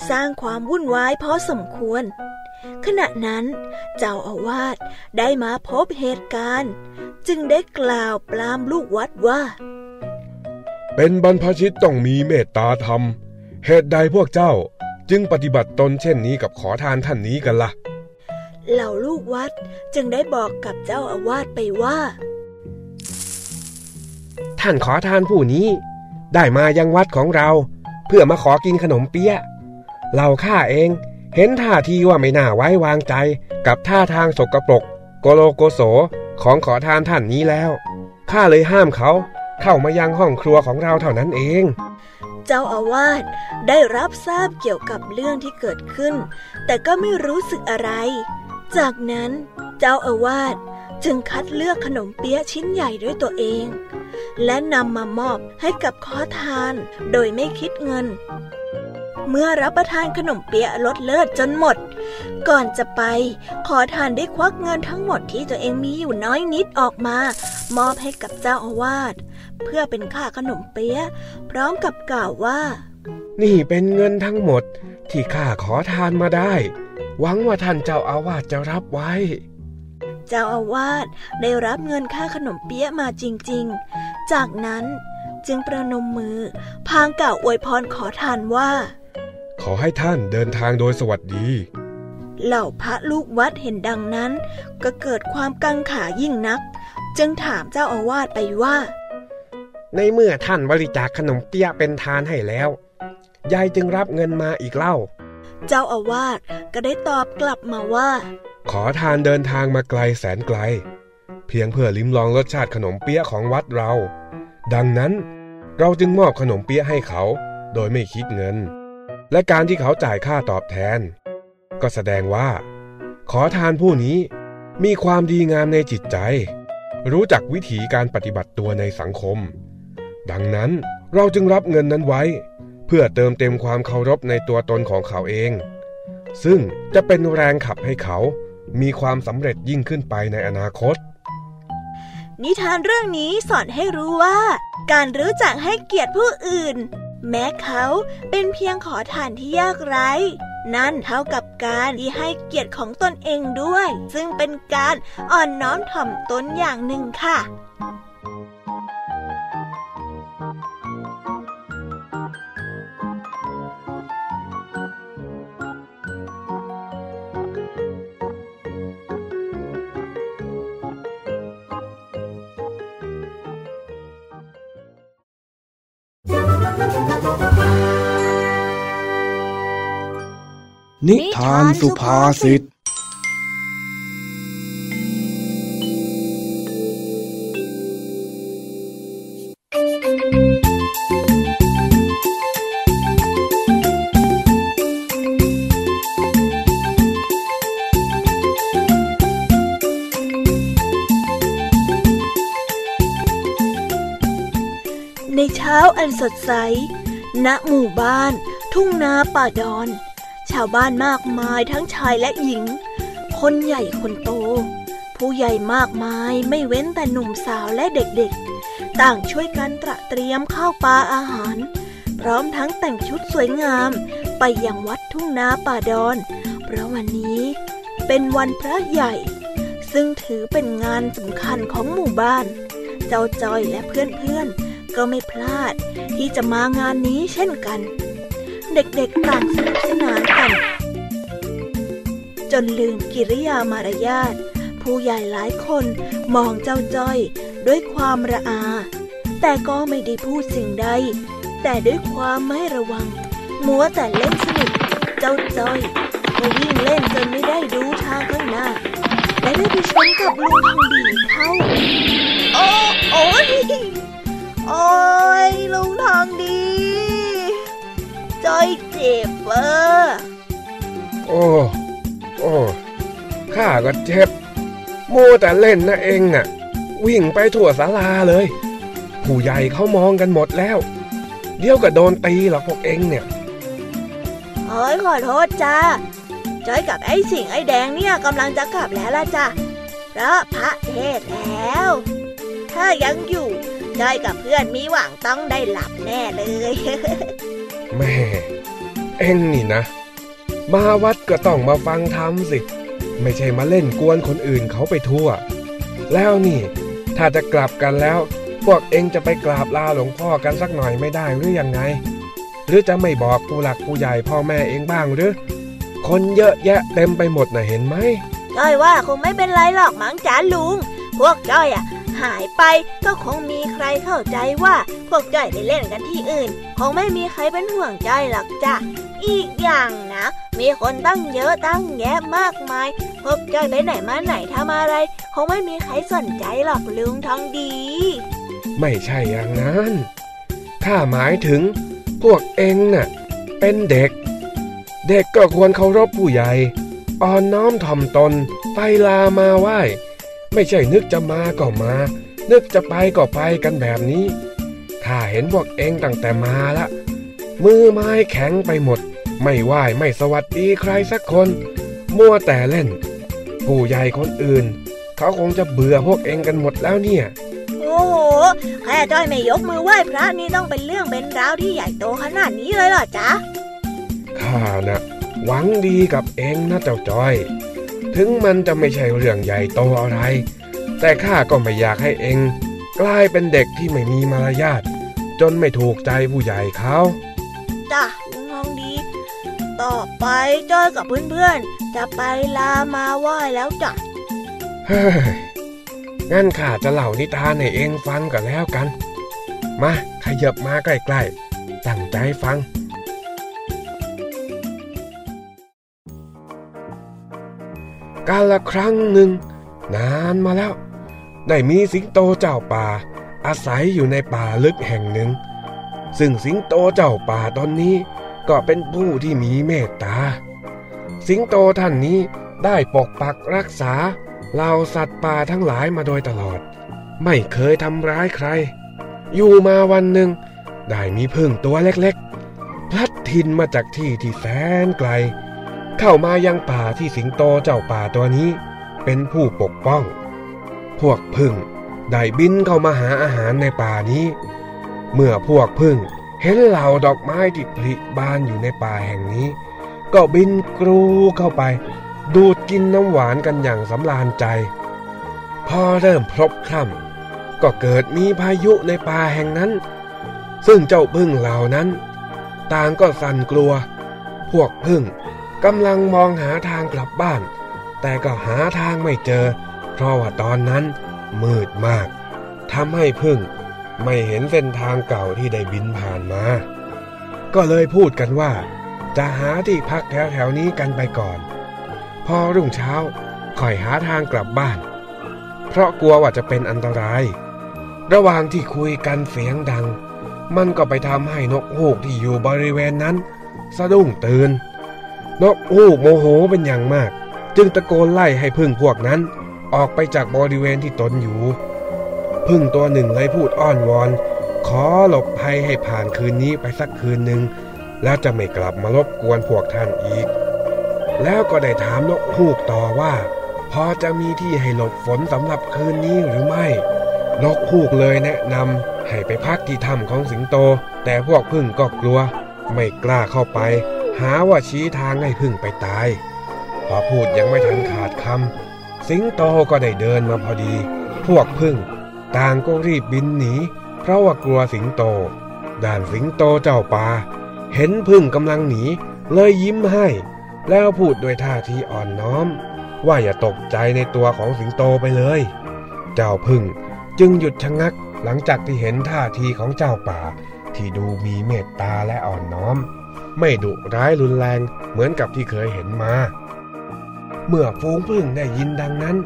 สร้างความวุ่นวายพอสมควรขณะนั้นเจ้าอาวาสได้มาพบเหตุการณ์จึงได้กล่าวปรามลูกวัดว่าเป็นบรรพชิตต้องมีเมตตาธรรมเหตุใดพวกเจ้าจึงปฏิบัติตนเช่นนี้กับขอทานท่านนี้กันล่ะ เหล่าลูกวัดจึงได้บอกกับเจ้าอาวาสไปว่าท่านขอทานผู้นี้ได้มายังวัดของเราเพื่อมาขอกินขนมเปี๊ยะเราข้าเองเห็นท่าทีว่าไม่น่าไว้วางใจกับท่าทางสกปรกโกโลโกโสของขอทานท่านนี้แล้วข้าเลยห้ามเขาเข้ามายังห้องครัวของเราเท่านั้นเองเจ้าอาวาสได้รับทราบเกี่ยวกับเรื่องที่เกิดขึ้นแต่ก็ไม่รู้สึกอะไรจากนั้นเจ้าอาวาสจึงคัดเลือกขนมเปี๊ยะชิ้นใหญ่ด้วยตัวเองและนำมามอบให้กับขอทานโดยไม่คิดเงินเมื่อรับประทานขนมเปี๊ยะรสเลิศจนหมดก่อนจะไปขอทานได้ควักเงินทั้งหมดที่ตัวเองมีอยู่น้อยนิดออกมามอบให้กับเจ้าอาวาสเพื่อเป็นค่าขนมเปี๊ยะพร้อมกับกล่าวว่านี่เป็นเงินทั้งหมดที่ข้าขอทานมาได้หวังว่าท่านเจ้าอาวาสจะรับไว้เจ้าอาวาสได้รับเงินค่าขนมเปี๊ยะมาจริงๆจากนั้นจึงประนมมือพลางกล่าวอวยพรขอทานว่าขอให้ท่านเดินทางโดยสวัสดีเหล่าพระลูกวัดเห็นดังนั้นก็เกิดความกังขายิ่งนักจึงถามเจ้าอาวาสไปว่าในเมื่อท่านบริจาคขนมเปี๊ยะเป็นทานให้แล้วยายจึงรับเงินมาอีกเล่าเจ้าอาวาสก็ได้ตอบกลับมาว่าขอทานเดินทางมาไกลแสนไกลเพียงเพื่อลิ้มลองรสชาติขนมเปี๊ยะของวัดเราดังนั้นเราจึงมอบขนมเปี๊ยะให้เขาโดยไม่คิดเงินและการที่เขาจ่ายค่าตอบแทนก็แสดงว่าขอทานผู้นี้มีความดีงามในจิตใจรู้จักวิถีการปฏิบัติตัวในสังคมดังนั้นเราจึงรับเงินนั้นไว้เพื่อเติมเต็มความเคารพในตัวตนของเขาเองซึ่งจะเป็นแรงขับให้เขามีความสำเร็จยิ่งขึ้นไปในอนาคตนิทานเรื่องนี้สอนให้รู้ว่าการรู้จักให้เกียรติผู้อื่นแม้เขาเป็นเพียงขอทานที่ยากไร้นั่นเท่ากับการที่ให้เกียรติของตนเองด้วยซึ่งเป็นการอ่อนน้อมถ่อมตนอย่างหนึ่งค่ะนิทานสุภาษิตในเช้าอันสดใสณหมู่บ้านทุ่งนาป่าดอนชาวบ้านมากมายทั้งชายและหญิงคนใหญ่คนโตผู้ใหญ่มากมายไม่เว้นแต่หนุ่มสาวและเด็กๆต่างช่วยกันตระเตรียมข้าวปลาอาหารพร้อมทั้งแต่งชุดสวยงามไปยังวัดทุ่งนาป่าดอนเพราะวันนี้เป็นวันพระใหญ่ซึ่งถือเป็นงานสำคัญของหมู่บ้านเจ้าจอยและเพื่อนๆก็ไม่พลาดที่จะมางานนี้เช่นกันเด็กๆต่างสนุกสนานกันจนลืมกิริยามารยาทผู้ใหญ่หลายคนมองเจ้าจ้อยด้วยความระอาแต่ก็ไม่ได้พูดสิ่งใดแต่ด้วยความไม่ระวังมัวแต่เล่นสนุกเจ้าจ้อยก็วิ่งเล่นจนไม่ได้ดูทางข้างหน้าและได้ไปชนกับลุงทองดีเข้าโอ้โอ้ยโอ้ยลุงทองดีจ้อยเจ็บเบ้อโอ้โอ้ข้าก็เจ็บโม่แต่เล่นนะเองน่ะวิ่งไปทั่วศาลาเลยผู้ใหญ่เขามองกันหมดแล้วเดี๋ยวก็โดนตีหรอกพวกเองเนี่ยโอ้ยขอโทษจ้าจ้อยกับไอ้สิงไอ้แดงเนี่ยกำลังจะกลับแล้วล่ะจ้าเพราะพระเทศแล้วถ้ายังอยู่จ้อยกับเพื่อนมีหวังต้องได้หลับแน่เลยแม่เอ็งนี่นะมาวัดก็ต้องมาฟังธรรมสิไม่ใช่มาเล่นกวนคนอื่นเขาไปทั่วแล้วนี่ถ้าจะกลับกันแล้วพวกเอ็งจะไปกราบลาหลวงพ่อกันสักหน่อยไม่ได้หรือยังไงหรือจะไม่บอกผู้หลักผู้ใหญ่พ่อแม่เอ็งบ้างหรือคนเยอะแยะเต็มไปหมดนะเห็นไหม จ้อยว่าคงไม่เป็นไรหรอกมั้งจ๋าลุงพวกจ้อยอ่ะหายไปก็คงมีใครเข้าใจว่าพวกจ้อยไปเล่นกันที่อื่นคงไม่มีใครเป็นห่วงจ้อยหรอกจ้ะอีกอย่างนะมีคนตั้งเยอะตั้งแยะมากมายพวกจ้อยไปไหนมาไหนทำอะไรคงไม่มีใครสนใจหรอกลุงทองดีไม่ใช่อย่างนั้นข้าหมายถึงพวกเองน่ะเป็นเด็กเด็กก็ควรเคารพผู้ใหญ่อ่อนน้อมถ่อมตนไปลามาไหว้ไม่ใช่นึกจะมาก็มานึกจะไปก็ไปกันแบบนี้ข้าเห็นพวกเองตั้งแต่มาละมือไม้แข็งไปหมดไม่ไหว้ไม่สวัสดีใครสักคนมัวแต่เล่นผู้ใหญ่คนอื่นเขาคงจะเบื่อพวกเองกันหมดแล้วเนี่ยโอ้โหแค่จ้อยไม่ยกมือไหว้พระนี่ต้องเป็นเรื่องเป็นราวที่ใหญ่โตขนาดนี้เลยเหรอจ๊ะข้าน่ะหวังดีกับเองนะเจ้าจ้อยถึงมันจะไม่ใช่เรื่องใหญ่โตอะไรแต่ข้าก็ไม่อยากให้เองกลายเป็นเด็กที่ไม่มีมารยาทจนไม่ถูกใจผู้ใหญ่เขาจ้ะลุงทองดีต่อไปจ้อยกับเพื่อนๆจะไปลามาไหว้แล้วจ้ะเฮ้ยงั้นข้าจะเล่านิทานให้เองฟังกันแล้วกันมาขยับมาใกล้ๆตั้งใจฟังกาลครั้งหนึ่งนานมาแล้วได้มีสิงโตเจ้าป่าอาศัยอยู่ในป่าลึกแห่งหนึ่งซึ่งสิงโตเจ้าป่าตอนนี้ก็เป็นผู้ที่มีเมตตาสิงโตท่านนี้ได้ปกปักรักษาเหล่าสัตว์ป่าทั้งหลายมาโดยตลอดไม่เคยทำร้ายใครอยู่มาวันหนึ่งได้มีผึ้งตัวเล็กๆพลัดถิ่นมาจากที่ที่แสนไกลเข้ามายังป่าที่สิงโตเจ้าป่าตัวนี้เป็นผู้ปกป้องพวกผึ้งได้บินเข้ามาหาอาหารในป่านี้เมื่อพวกผึ้งเห็นเหล่าดอกไม้ที่ผลิบานอยู่ในป่าแห่งนี้ก็บินกรูเข้าไปดูดกินน้ำหวานกันอย่างสำราญใจพอเริ่มพลบคล่ำก็เกิดมีพายุในป่าแห่งนั้นซึ่งเจ้าผึ้งเหล่านั้นต่างก็สั่นกลัวพวกผึ้งกำลังมองหาทางกลับบ้านแต่ก็หาทางไม่เจอเพราะว่าตอนนั้นมืดมากทำให้ผึ้งไม่เห็นเส้นทางเก่าที่ได้บินผ่านมาก็เลยพูดกันว่าจะหาที่พักแถวๆนี้กันไปก่อนพอรุ่งเช้าค่อยหาทางกลับบ้านเพราะกลัวว่าจะเป็นอันตรายระหว่างที่คุยกันเสียงดังมันก็ไปทำให้นกฮูกที่อยู่บริเวณนั้นสะดุ้งตื่นนกฮูกโมโหเป็นอย่างมากจึงตะโกนไล่ให้ผึ้งพวกนั้นออกไปจากบริเวณที่ตนอยู่ผึ้งตัวหนึ่งเลยพูดอ้อนวอนขอหลบภัยให้ผ่านคืนนี้ไปสักคืนหนึ่งแล้วจะไม่กลับมารบกวนพวกท่านอีกแล้วก็ได้ถามนกฮูกต่อว่าพอจะมีที่ให้หลบฝนสำหรับคืนนี้หรือไม่นกฮูกเลยแนะนำให้ไปพักที่ถ้ำของสิงโตแต่พวกผึ้งก็กลัวไม่กล้าเข้าไปหาว่าชี้ทางให้ผึ้งไปตายพอพูดยังไม่ทันขาดคำสิงโตก็ได้เดินมาพอดีพวกผึ้งต่างก็รีบบินหนีเพราะว่ากลัวสิงโตด้านสิงโตเจ้าป่าเห็นผึ้งกำลังหนีเลยยิ้มให้แล้วพูดด้วยท่าทีอ่อนน้อมว่าอย่าตกใจในตัวของสิงโตไปเลยเจ้าผึ้งจึงหยุดชะงักหลังจากที่เห็นท่าทีของเจ้าป่าที่ดูมีเมตตาและอ่อนน้อมไม่ดุร้ายรุนแรงเหมือนกับที่เคยเห็นมาเมื่อฝูงผึ้งได้ยินดังนั้น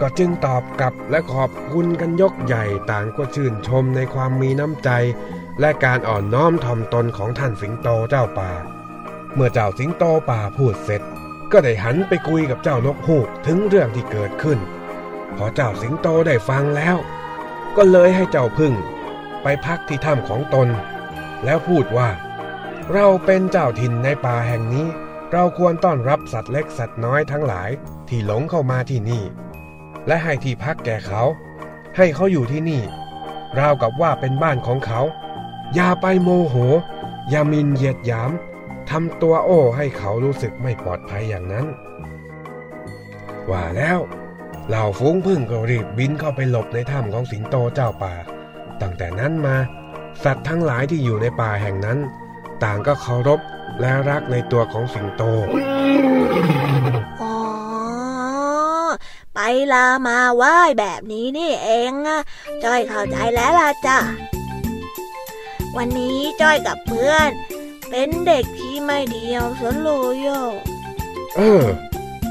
ก็จึงตอบกลับและขอบคุณกันยกใหญ่ต่างก็ชื่นชมในความมีน้ำใจและการอ่อนน้อมถ่อมตนของท่านสิงโตเจ้าป่าเมื่อเจ้าสิงโตป่าพูดเสร็จก็ได้หันไปคุยกับเจ้านกฮูกถึงเรื่องที่เกิดขึ้นพอเจ้าสิงโตได้ฟังแล้วก็เลยให้เจ้าผึ้งไปพักที่ถ้ำของตนแล้วพูดว่าเราเป็นเจ้าถิ่นในป่าแห่งนี้เราควรต้อนรับสัตว์เล็กสัตว์น้อยทั้งหลายที่หลงเข้ามาที่นี่และให้ที่พักแก่เขาให้เขาอยู่ที่นี่ราวกับว่าเป็นบ้านของเขาอย่าไปโมโหอย่ามินเหยียดหยามทำตัวโอ้ให้เขารู้สึกไม่ปลอดภัยอย่างนั้นว่าแล้วเหล่าฝูงผึ้งก็รีบบินเข้าไปหลบในถ้ำของสิงโตเจ้าป่าตั้งแต่นั้นมาสัตว์ทั้งหลายที่อยู่ในป่าแห่งนั้นต่างก็เคารพและรักในตัวของสิงโตอ๋อ ไปลามาไหว้แบบนี้นี่เองอะจ้อยเข้าใจแล้วล่ะจ้ะวันนี้จ้อยกับเพื่อนเป็นเด็กที่ไม่เดียวสนโลโยเออ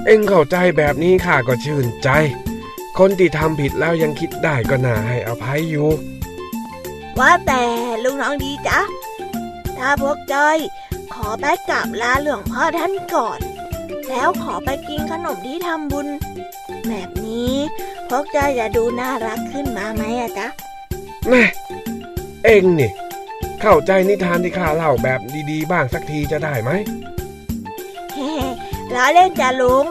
เอ็งเข้าใจแบบนี้ข้าก็ชื่นใจคนที่ทำผิดแล้วยังคิดได้ก็น่าให้อภัยอยู่ว่าแต่ลุงน้องดีจ๊ะถ้าพวกจ้อยขอไปกราบลาหลวงพ่อท่านก่อนแล้วขอไปกินขนมที่ทำบุญแบบนี้พวกจ้อยจะดูน่ารักขึ้นมาไหมอะจ๊ะแม่เอ็งนี่เข้าใจนิทานที่ข้าเล่าแบบดีๆบ้างสักทีจะได้ไหมเฮ้แล้วเล่นจ้ะลุง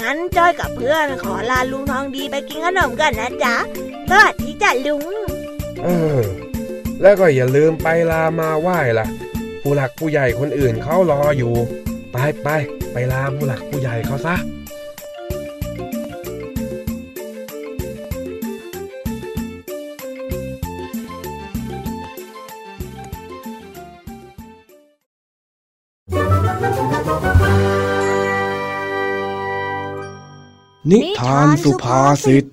งั้นจ้อยกับเพื่อนขอลาลุงทองดีไปกินขนมกันนะจ๊ะสวัสดีจ้ะลุงเออแล้วก็อย่าลืมไปลามาไหว้ล่ะผู้หลักผู้ใหญ่คนอื่นเขารออยู่ไปไปไปลาผู้หลักผู้ใหญ่เขาซะนิทานสุภาษิต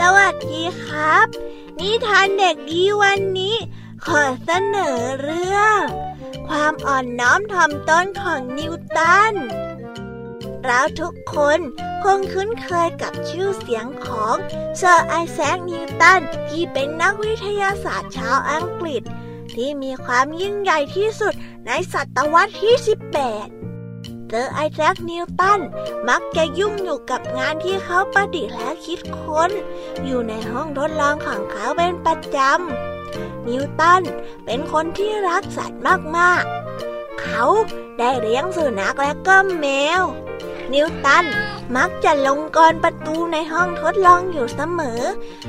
สวัสดีครับนิทานเด็กดีวันนี้ขอเสนอเรื่องความอ่อนน้อมถ่อมตนของนิวตันเราทุกคนคงคุ้นเคยกับชื่อเสียงของเซอร์ไอแซคนิวตันที่เป็นนักวิทยาศาสตร์ชาวอังกฤษที่มีความยิ่งใหญ่ที่สุดในศตวรรษที่สิบแปดเซอร์ไอแซคนิวตันมักจะยุ่งอยู่กับงานที่เขาประดิษฐ์และคิดค้นอยู่ในห้องทดลองของเขาเป็นประจำนิวตันเป็นคนที่รักสัตว์มากๆเขาได้เลี้ยงสุนัขและก็แมวนิวตันมักจะลงกลอนประตูในห้องทดลองอยู่เสมอ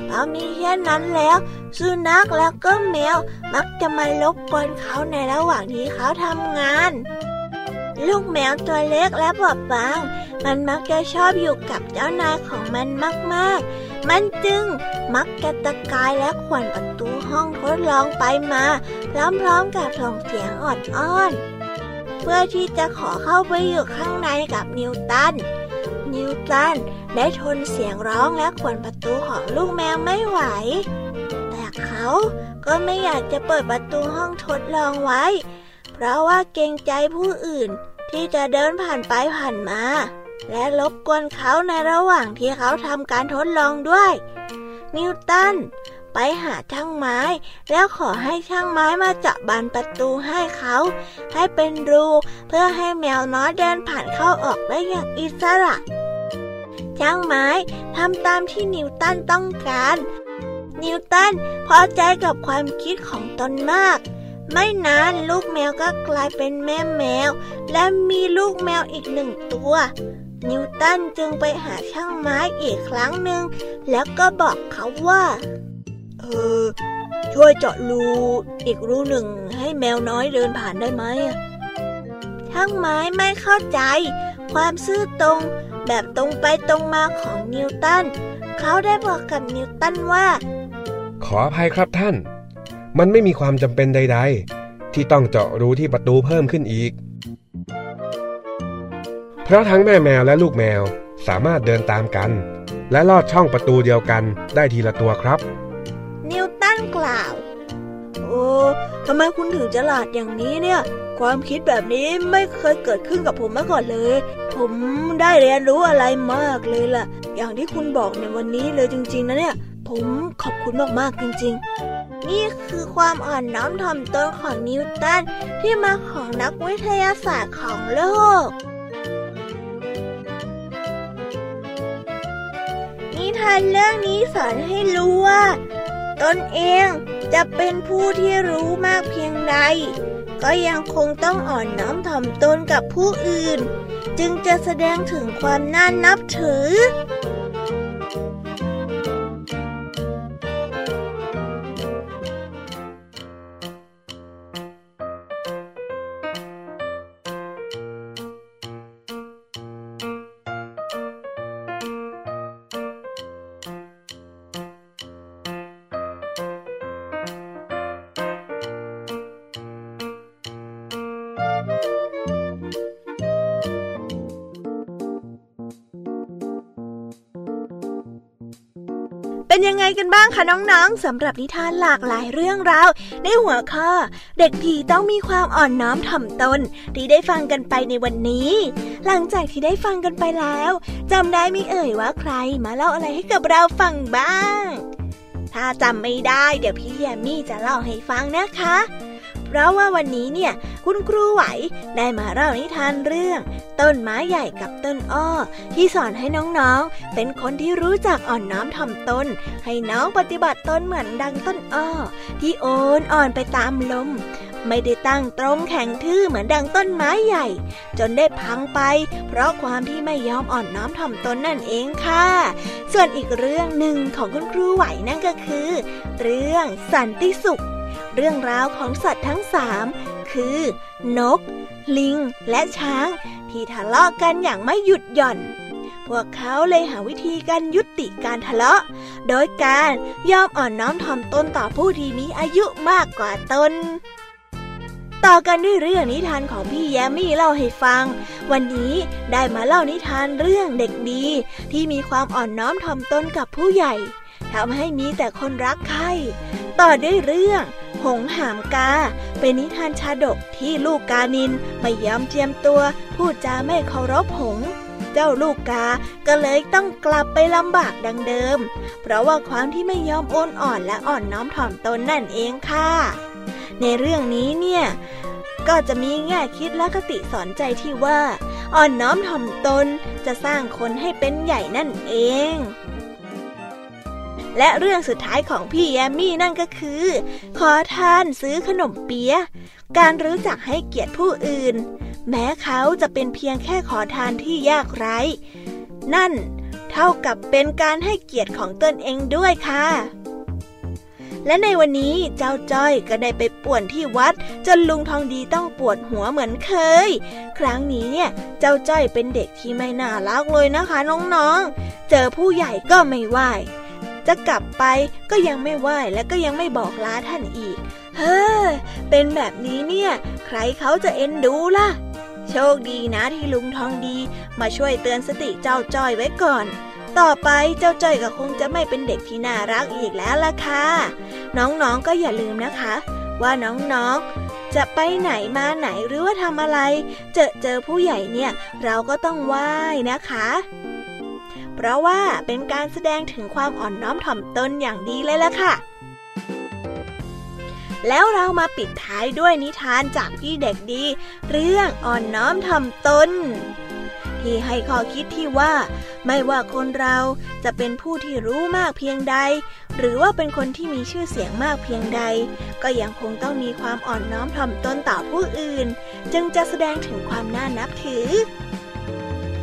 เพราะมีแค่นั้นแล้วสุนัขและก็แมวมักจะมารบกวนเขาในระหว่างที่เขาทำงานลูกแมวตัวเล็กและบอบบางมันมักจะชอบอยู่กับเจ้านายของมันมากๆมันจึงมักจะตะกายและข่วนประตูห้องทดลองไปมาพร้อมๆกับส่งเสียงออดอ้อนเพื่อที่จะขอเข้าไปอยู่ข้างในกับนิวตันนิวตันได้ทนเสียงร้องและข่วนประตูของลูกแมวไม่ไหวแต่เขาก็ไม่อยากจะเปิดประตูห้องทดลองไว้เพราะว่าเกรงใจผู้อื่นที่จะเดินผ่านไปผ่านมาและรบกวนเขาในระหว่างที่เขาทำการทดลองด้วยนิวตันไปหาช่างไม้แล้วขอให้ช่างไม้มาเจาะบานประตูให้เขาให้เป็นรูเพื่อให้แมวน้อยเดินผ่านเข้าออกได้อย่างอิสระช่างไม้ทำตามที่นิวตันต้องการนิวตันพอใจกับความคิดของตนมากไม่นานลูกแมวก็กลายเป็นแม่แมวและมีลูกแมวอีกหนึ่งตัวนิวตันจึงไปหาช่างไม้อีกครั้งหนึ่งแล้วก็บอกเขาว่าเออช่วยเจาะรูอีกรูหนึ่งให้แมวน้อยเดินผ่านได้ไหมช่างไม้ไม่เข้าใจความซื่อตรงแบบตรงไปตรงมาของนิวตันเขาได้บอกกับนิวตันว่าขออภัยครับท่านมันไม่มีความจำเป็นใดๆที่ต้องเจาะรูที่ประตูเพิ่มขึ้นอีกเพราะทั้งแม่แมวและลูกแมวสามารถเดินตามกันและลอดช่องประตูเดียวกันได้ทีละตัวครับนิวตันกล่าวโอ้ทำไมคุณถึงฉลาดอย่างนี้เนี่ยความคิดแบบนี้ไม่เคยเกิดขึ้นกับผมมาก่อนเลยผมได้เรียนรู้อะไรมากเลยล่ะอย่างที่คุณบอกในวันนี้เลยจริงๆนะเนี่ยผมขอบคุณมากๆจริงๆนี่คือความอ่อนน้อมถ่อมตนของนิวตันที่มาของนักวิทยาศาสตร์ของโลก ทานเรื่องนี้สอนให้รู้ว่าตนเองจะเป็นผู้ที่รู้มากเพียงใดก็ยังคงต้องอ่อนน้อมถ่อมตนกับผู้อื่นจึงจะแสดงถึงความน่านับถือเป็นยังไงกันบ้างคะน้องๆสำหรับนิทานหลากหลายเรื่องราวในหัวข้อเด็กดีต้องมีความอ่อนน้อมถ่อมตนที่ได้ฟังกันไปในวันนี้หลังจากที่ได้ฟังกันไปแล้วจำได้ไม่เอ่ยว่าใครมาเล่าอะไรให้กับเราฟังบ้างถ้าจำไม่ได้เดี๋ยวพี่แยมมี่จะเล่าให้ฟังนะคะเพราะว่าวันนี้เนี่ยคุณครูไหวได้มาเล่านิทานเรื่องต้นไม้ใหญ่กับต้นอ้อที่สอนให้น้องๆเป็นคนที่รู้จักอ่อนน้อมถ่อมตนให้น้องปฏิบัติตนเหมือนดังต้นอ้อที่โอนอ่อนไปตามลมไม่ได้ตั้งตรงแข็งทื่อเหมือนดังต้นไม้ใหญ่จนได้พังไปเพราะความที่ไม่ยอมอ่อนน้อมถ่อมตนนั่นเองค่ะส่วนอีกเรื่องหนึ่งของคุณครูไหวนั่นก็คือเรื่องสันติสุขเรื่องราวของสัตว์ทั้งสามคือนกลิงและช้างที่ทะเลาะกันอย่างไม่หยุดหย่อนพวกเขาเลยหาวิธีการยุติการทะเลาะโดยการยอมอ่อนน้อมถ่อมตนต่อผู้ที่มีอายุมากกว่าตนต่อกันด้วยเรื่องนิทานของพี่แยมมี่เล่าให้ฟังวันนี้ได้มาเล่านิทานเรื่องเด็กดีที่มีความอ่อนน้อมถ่อมตนกับผู้ใหญ่ทำให้มีแต่คนรักใคร่ต่อด้วยเรื่องหงส์หามกาเป็นนิทานชาดกที่ลูกกานินไม่ยอมเจียมตัวพูดจาไม่เคารพหงส์เจ้าลูกกาก็เลยต้องกลับไปลำบากดังเดิมเพราะว่าความที่ไม่ยอมโอนอ่อนและอ่อนน้อมถ่อมตนนั่นเองค่ะในเรื่องนี้เนี่ยก็จะมีแง่คิดและคติสอนใจที่ว่าอ่อนน้อมถ่อมตนจะสร้างคนให้เป็นใหญ่นั่นเองและเรื่องสุดท้ายของพี่แยมมี่นั่นก็คือขอทานซื้อขนมเปี๊ยะการรู้จักให้เกียรติผู้อื่นแม้เขาจะเป็นเพียงแค่ขอทานที่ยากไร้นั่นเท่ากับเป็นการให้เกียรติของตนเองด้วยค่ะและในวันนี้เจ้าจ้อยก็ได้ไปป่วนที่วัดจนลุงทองดีต้องปวดหัวเหมือนเคยครั้งนี้เนี่ยเจ้าจ้อยเป็นเด็กที่ไม่น่ารักเลยนะคะน้องๆเจอผู้ใหญ่ก็ไม่ไหวจะกลับไปก็ยังไม่ไหว้และก็ยังไม่บอกลาท่านอีกเฮ้อเป็นแบบนี้เนี่ยใครเขาจะเอ็นดูล่ะโชคดีนะที่ลุงทองดีมาช่วยเตือนสติเจ้าจ้อยไว้ก่อนต่อไปเจ้าจ้อยก็คงจะไม่เป็นเด็กที่น่ารักอีกแล้วล่ะค่ะน้องๆก็อย่าลืมนะคะว่าน้องๆจะไปไหนมาไหนหรือว่าทำอะไรเจอเจอผู้ใหญ่เนี่ยเราก็ต้องไหว้นะคะเพราะว่าเป็นการแสดงถึงความอ่อนน้อมถ่อมตนอย่างดีเลยล่ะค่ะแล้วเรามาปิดท้ายด้วยนิทานจากพี่เด็กดีเรื่องอ่อนน้อมถ่อมตนที่ให้ข้อคิดที่ว่าไม่ว่าคนเราจะเป็นผู้ที่รู้มากเพียงใดหรือว่าเป็นคนที่มีชื่อเสียงมากเพียงใดก็ยังคงต้องมีความอ่อนน้อมถ่อมตนต่อผู้อื่นจึงจะแสดงถึงความน่านับถือ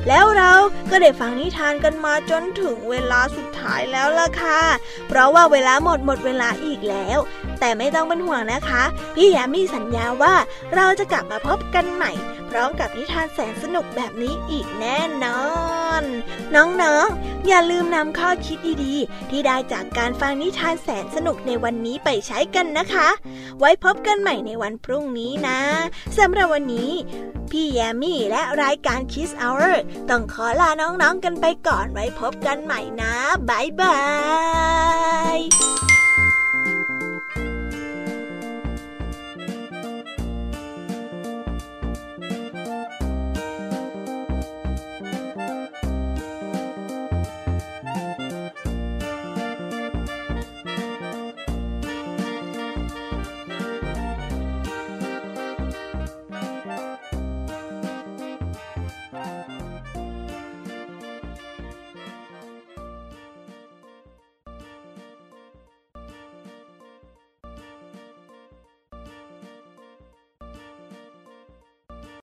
แล้วเราก็ได้ฟังนิทานกันมาจนถึงเวลาสุดท้ายแล้วล่ะค่ะเพราะว่าเวลาหมดหมดเวลาอีกแล้วแต่ไม่ต้องเป็นห่วงนะคะพี่แยมมี่สัญญาว่าเราจะกลับมาพบกันใหม่พร้อมกับนิทานแสนสนุกแบบนี้อีกแน่นอนน้องๆอย่าลืมนำข้อคิดดีๆที่ได้จากการฟังนิทานแสนสนุกในวันนี้ไปใช้กันนะคะไว้พบกันใหม่ในวันพรุ่งนี้นะสำหรับวันนี้พี่แยมมี่และรายการ Kids Hour ต้องขอลาน้องๆกันไปก่อนไว้พบกันใหม่นะบ๊ายบาย